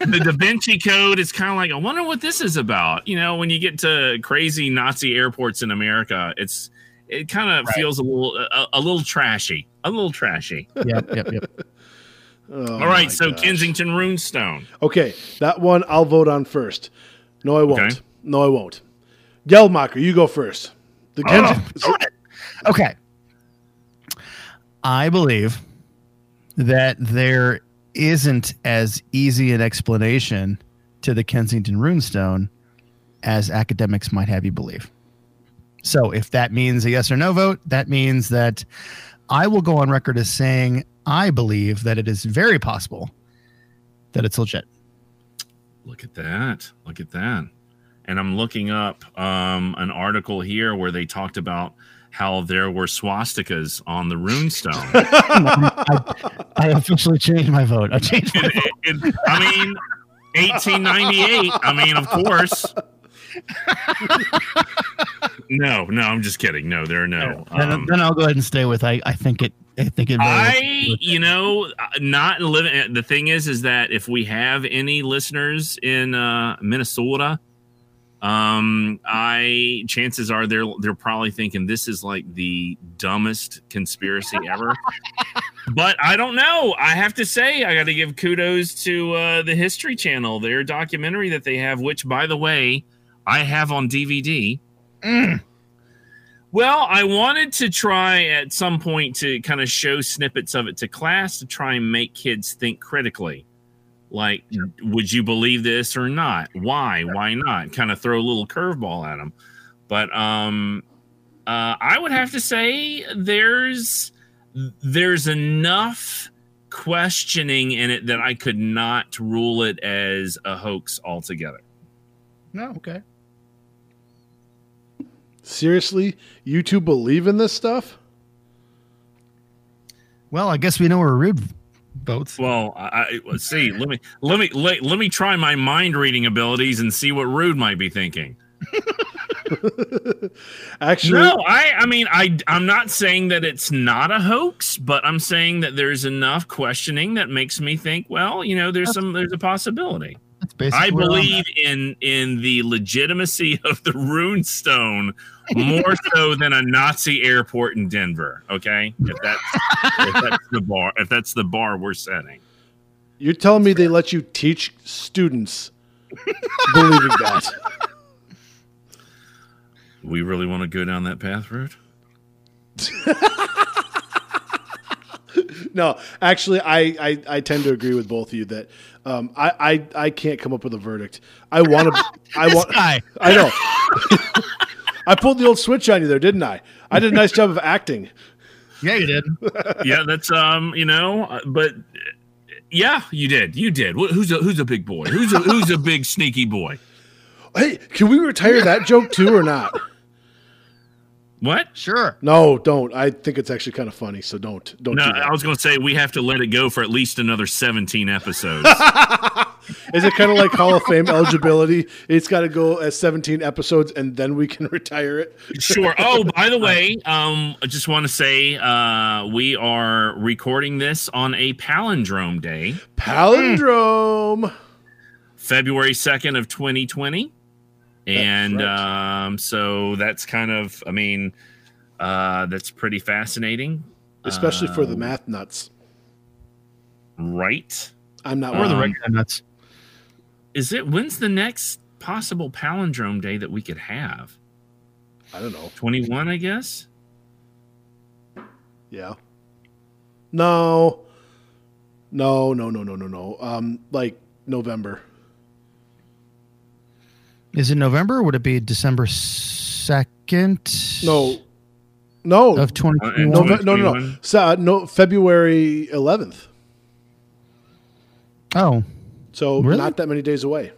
The Da Vinci Code is kind of like, I wonder what this is about. You know, when you get to crazy Nazi airports in America, it's it kind of right. feels a little a, a little trashy, a little trashy. Yep, yep, yep. Oh, all right, so gosh. Kensington Runestone. Okay, that one I'll vote on first. No, I won't. Okay. No, I won't. Geldmacher, you go first. The Kensington. Oh, okay. I believe that there isn't as easy an explanation to the Kensington Runestone as academics might have you believe. So if that means a yes or no vote, that means that I will go on record as saying I believe that it is very possible that it's legit. Look at that. Look at that. And I'm looking up um, an article here where they talked about how there were swastikas on the runestone. I, I officially changed my vote. I changed my vote. It, it, I mean, eighteen ninety-eight. I mean, of course. No, no, I'm just kidding. No, there are no. Then, um, then I'll go ahead and stay with I, I think it. I think it. I, you know, not living. The thing is, is that if we have any listeners in uh, Minnesota. Um, I chances are they're they're probably thinking this is like the dumbest conspiracy ever. But I don't know. I have to say I got to give kudos to uh, the History Channel, their documentary that they have, which by the way I have on D V D. Mm. Well, I wanted to try at some point to kind of show snippets of it to class to try and make kids think critically. Like, sure. Would you believe this or not? Why? Sure. Why not? Kind of throw a little curveball at them. But um, uh, I would have to say there's there's enough questioning in it that I could not rule it as a hoax altogether. No, okay. Seriously? You two believe in this stuff? Well, I guess we know we're rude. Both. Well, I, let's see. Let me let me let, let me try my mind reading abilities and see what Rude might be thinking. Actually, no. I I mean I I'm not saying that it's not a hoax, but I'm saying that there's enough questioning that makes me think. Well, you know, there's some there's a possibility. That's basically I believe in in the legitimacy of the runestone more so than a Nazi airport in Denver. Okay, if that's, if that's the bar, if that's the bar we're setting, you're telling me they let you teach students believing that? We really want to go down that path, Rude? No, actually, I, I, I tend to agree with both of you that um, I, I I can't come up with a verdict. I want to. I want. I know. I pulled the old switch on you there, didn't I? I did a nice job of acting. Yeah, you did. Yeah, that's um, you know, but yeah, you did. You did. Who's a who's a big boy? Who's a who's a big sneaky boy? Hey, can we retire that joke too or not? What? Sure. No, don't. I think it's actually kind of funny, so don't. Don't. No, do that. I was going to say we have to let it go for at least another seventeen episodes. Is it kind of like Hall of Fame eligibility? It's got to go as seventeen episodes, and then we can retire it. Sure. Oh, by the way, um, I just want to say uh, we are recording this on a palindrome day. Palindrome. Mm. February second of twenty twenty. And right. um, so that's kind of, I mean, uh, that's pretty fascinating. Especially um, for the math nuts. Right. I'm not one of the regular nuts. Is it, when's the next possible palindrome day that we could have? I don't know. twenty-one, I guess? Yeah. No. No, no, no, no, no, no. Um, like November. Is it November? Would it be December second? No. No. Of twenty twenty-one? No, no, no. no. So, uh, no, February eleventh. Oh. So really? Not that many days away.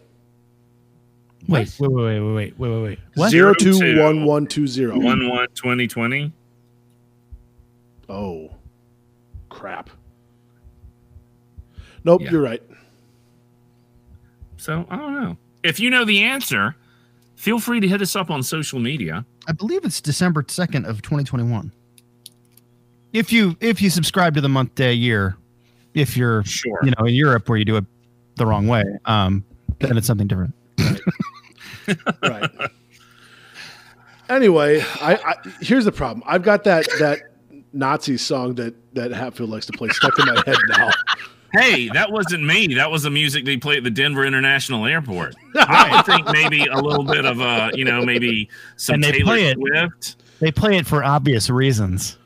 Wait, wait, wait, wait, wait, wait, wait, wait. What? zero two one one two zero. one one twenty twenty. Oh. Crap. Nope, yeah. You're right. So, I don't know. If you know the answer, feel free to hit us up on social media. I believe it's December second of twenty twenty-one. If you if you subscribe to the month, day, year, if you're sure. You know, in Europe where you do it the wrong way, um, then it's something different. Right. Right. Anyway, I, I here's the problem. I've got that that Nazi song that that Hatfield likes to play stuck in my head now. Hey, that wasn't me. That was the music they play at the Denver International Airport. I think maybe a little bit of uh, you know, maybe some and they Taylor play Swift. It. They play it for obvious reasons.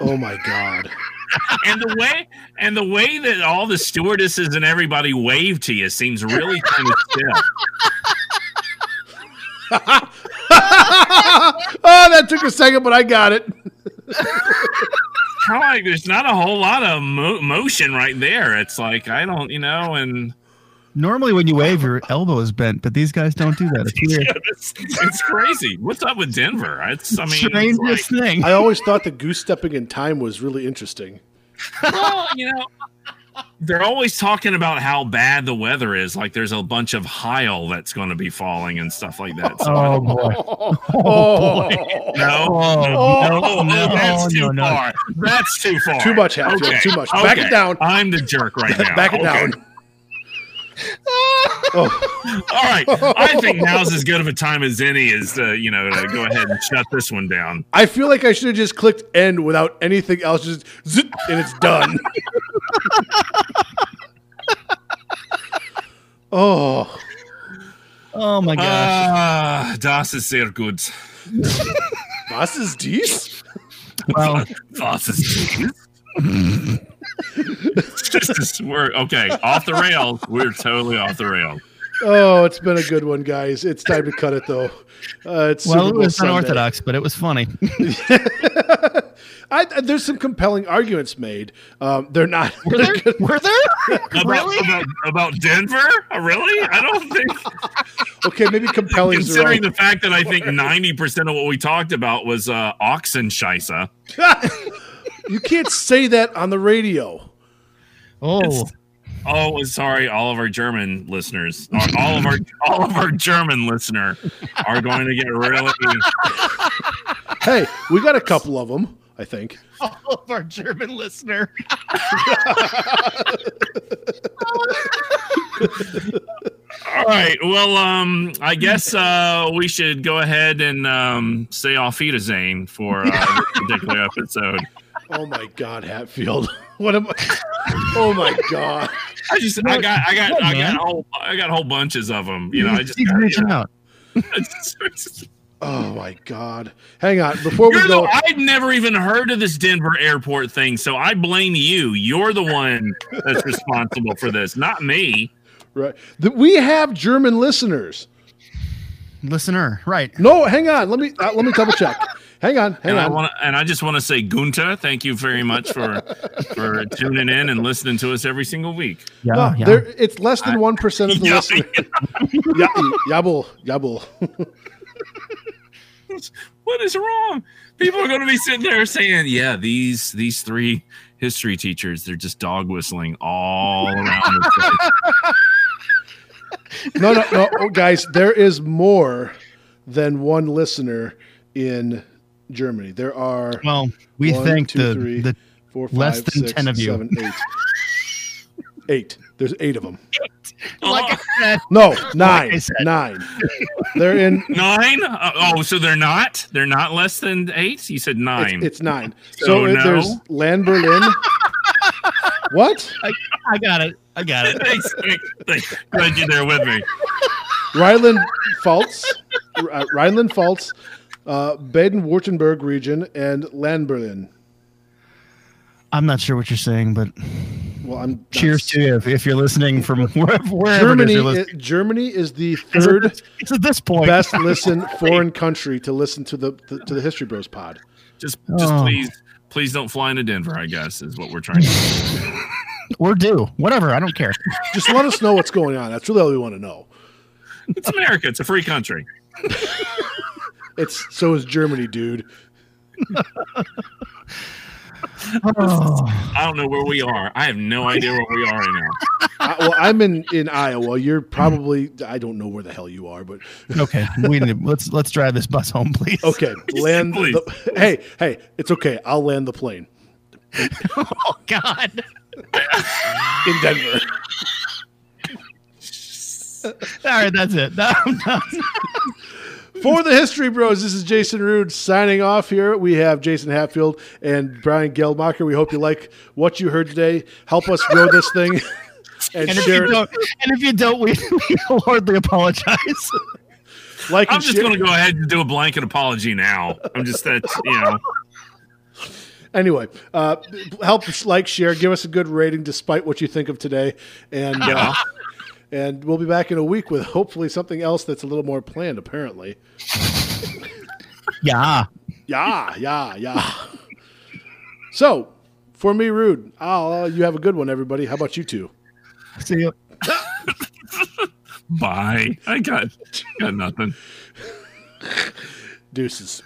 Oh my God. And the way and the way that all the stewardesses and everybody wave to you seems really kind of stiff. Oh, that took a second, but I got it. How like there's not a whole lot of mo- motion right there. It's like I don't, you know, and normally when you wave, your elbow is bent, but these guys don't do that. It's weird. Yeah, it's, it's crazy. What's up with Denver? It's I mean, strangest it's like, thing. I always thought the goose stepping in time was really interesting. Well, you know, they're always talking about how bad the weather is. Like there's a bunch of hail that's going to be falling and stuff like that. So oh, boy. Oh, oh, boy. No, oh, no, no, no, that's too no, no. far. That's too far. Too much, Hatfield. Okay. Too much. Back okay. it down. I'm the jerk right now. Back it okay. down. Oh. All right, I think now's as good of a time as any is uh, you know to go ahead and shut this one down. I feel like I should have just clicked end without anything else, just zip, and it's done. oh, oh my gosh! Uh, das ist sehr gut. Was ist dies? Well, was ist dies? Just, we're, okay, off the rails. We're totally off the rails. Oh, it's been a good one, guys. It's time to cut it, though. Uh, it's well, it was unorthodox, but it was funny. I, there's some compelling arguments made. Um, they're not. Were there? Were there? About, really? About, about Denver? Really? I don't think. Okay, maybe compelling. Considering the fact that I think ninety percent of what we talked about was uh, Ochsenscheiße. You can't say that on the radio. Oh, it's, oh, sorry, all of our German listeners, all of our all of our German listener are going to get really. Hey, we got a couple of them, I think. All of our German listener. All right. Well, um, I guess uh, we should go ahead and um, say Auf Wiedersehen for uh, this particular episode. Oh my God, Hatfield! What am I? Oh my God! I just I got I got I got whole I got whole bunches of them. You know, I just got, you know. Oh my God! Hang on, before we You're go, the, I've never even heard of this Denver airport thing, so I blame you. You're the one that's responsible for this, not me. Right? We have German listeners. Listener, right? No, hang on. Let me uh, let me double check. Hang on, hang and on. I wanna, and I just want to say, Gunther, thank you very much for for tuning in and listening to us every single week. Yeah, no, yeah. There, it's less than one percent of the yeah, listeners. Yeah. Yabble, yabble. What is wrong? People are going to be sitting there saying, "Yeah, these these three history teachers, they're just dog whistling all around the place." No, no, no, oh, guys, there is more than one listener in Germany. There are well, we one, thank two, the, three, the four, five, less than six, ten of you. Seven, eight. eight. There's eight of them. Eight. Like I said, no, nine. Like I said. Nine. They're in nine. Uh, oh, so they're not. They're not less than eight. You said nine. It's, it's nine. So, so no. There's Land Berlin. What? I, I got it. I got it. Thanks. Thanks. Glad you're there with me. Rhineland Pfalz. Uh, Rhineland Pfalz. Uh, Baden-Württemberg region and Land-Berlin. I'm not sure what you're saying, but well, I'm cheers to you if, if you're listening from wherever, wherever Germany. It is listening. It, Germany is the third it's at, this, it's at this point best listen foreign country to listen to the to, to the History Bros pod. Just, just oh. please, please don't fly into Denver. I guess is what we're trying to do. Or do whatever. I don't care. Just let us know what's going on. That's really all we want to know. It's America. It's a free country. It's so is Germany, dude. I don't know where we are. I have no idea where we are right now. I, well, I'm in, in Iowa. You're probably I don't know where the hell you are, but okay. We need, let's let's drive this bus home, please. Okay, land. Please. The, hey, hey, it's okay. I'll land the plane. Oh God! In Denver. right, that's it. No, no, no. For the History Bros, this is Jason Rude signing off here. We have Jason Hatfield and Brian Geldmacher. We hope you like what you heard today. Help us grow this thing. And, and, if you don't, and if you don't, we, we wholeheartedly apologize. Like I'm just going to go ahead and do a blanket apology now. I'm just that, you know. Anyway, uh, help us like, share, give us a good rating despite what you think of today. And uh, and we'll be back in a week with hopefully something else that's a little more planned, apparently. Yeah. Yeah, yeah, yeah. So, for me, Rude, I'll, you have a good one, everybody. How about you two? See you. Bye. I got, got nothing. Deuces.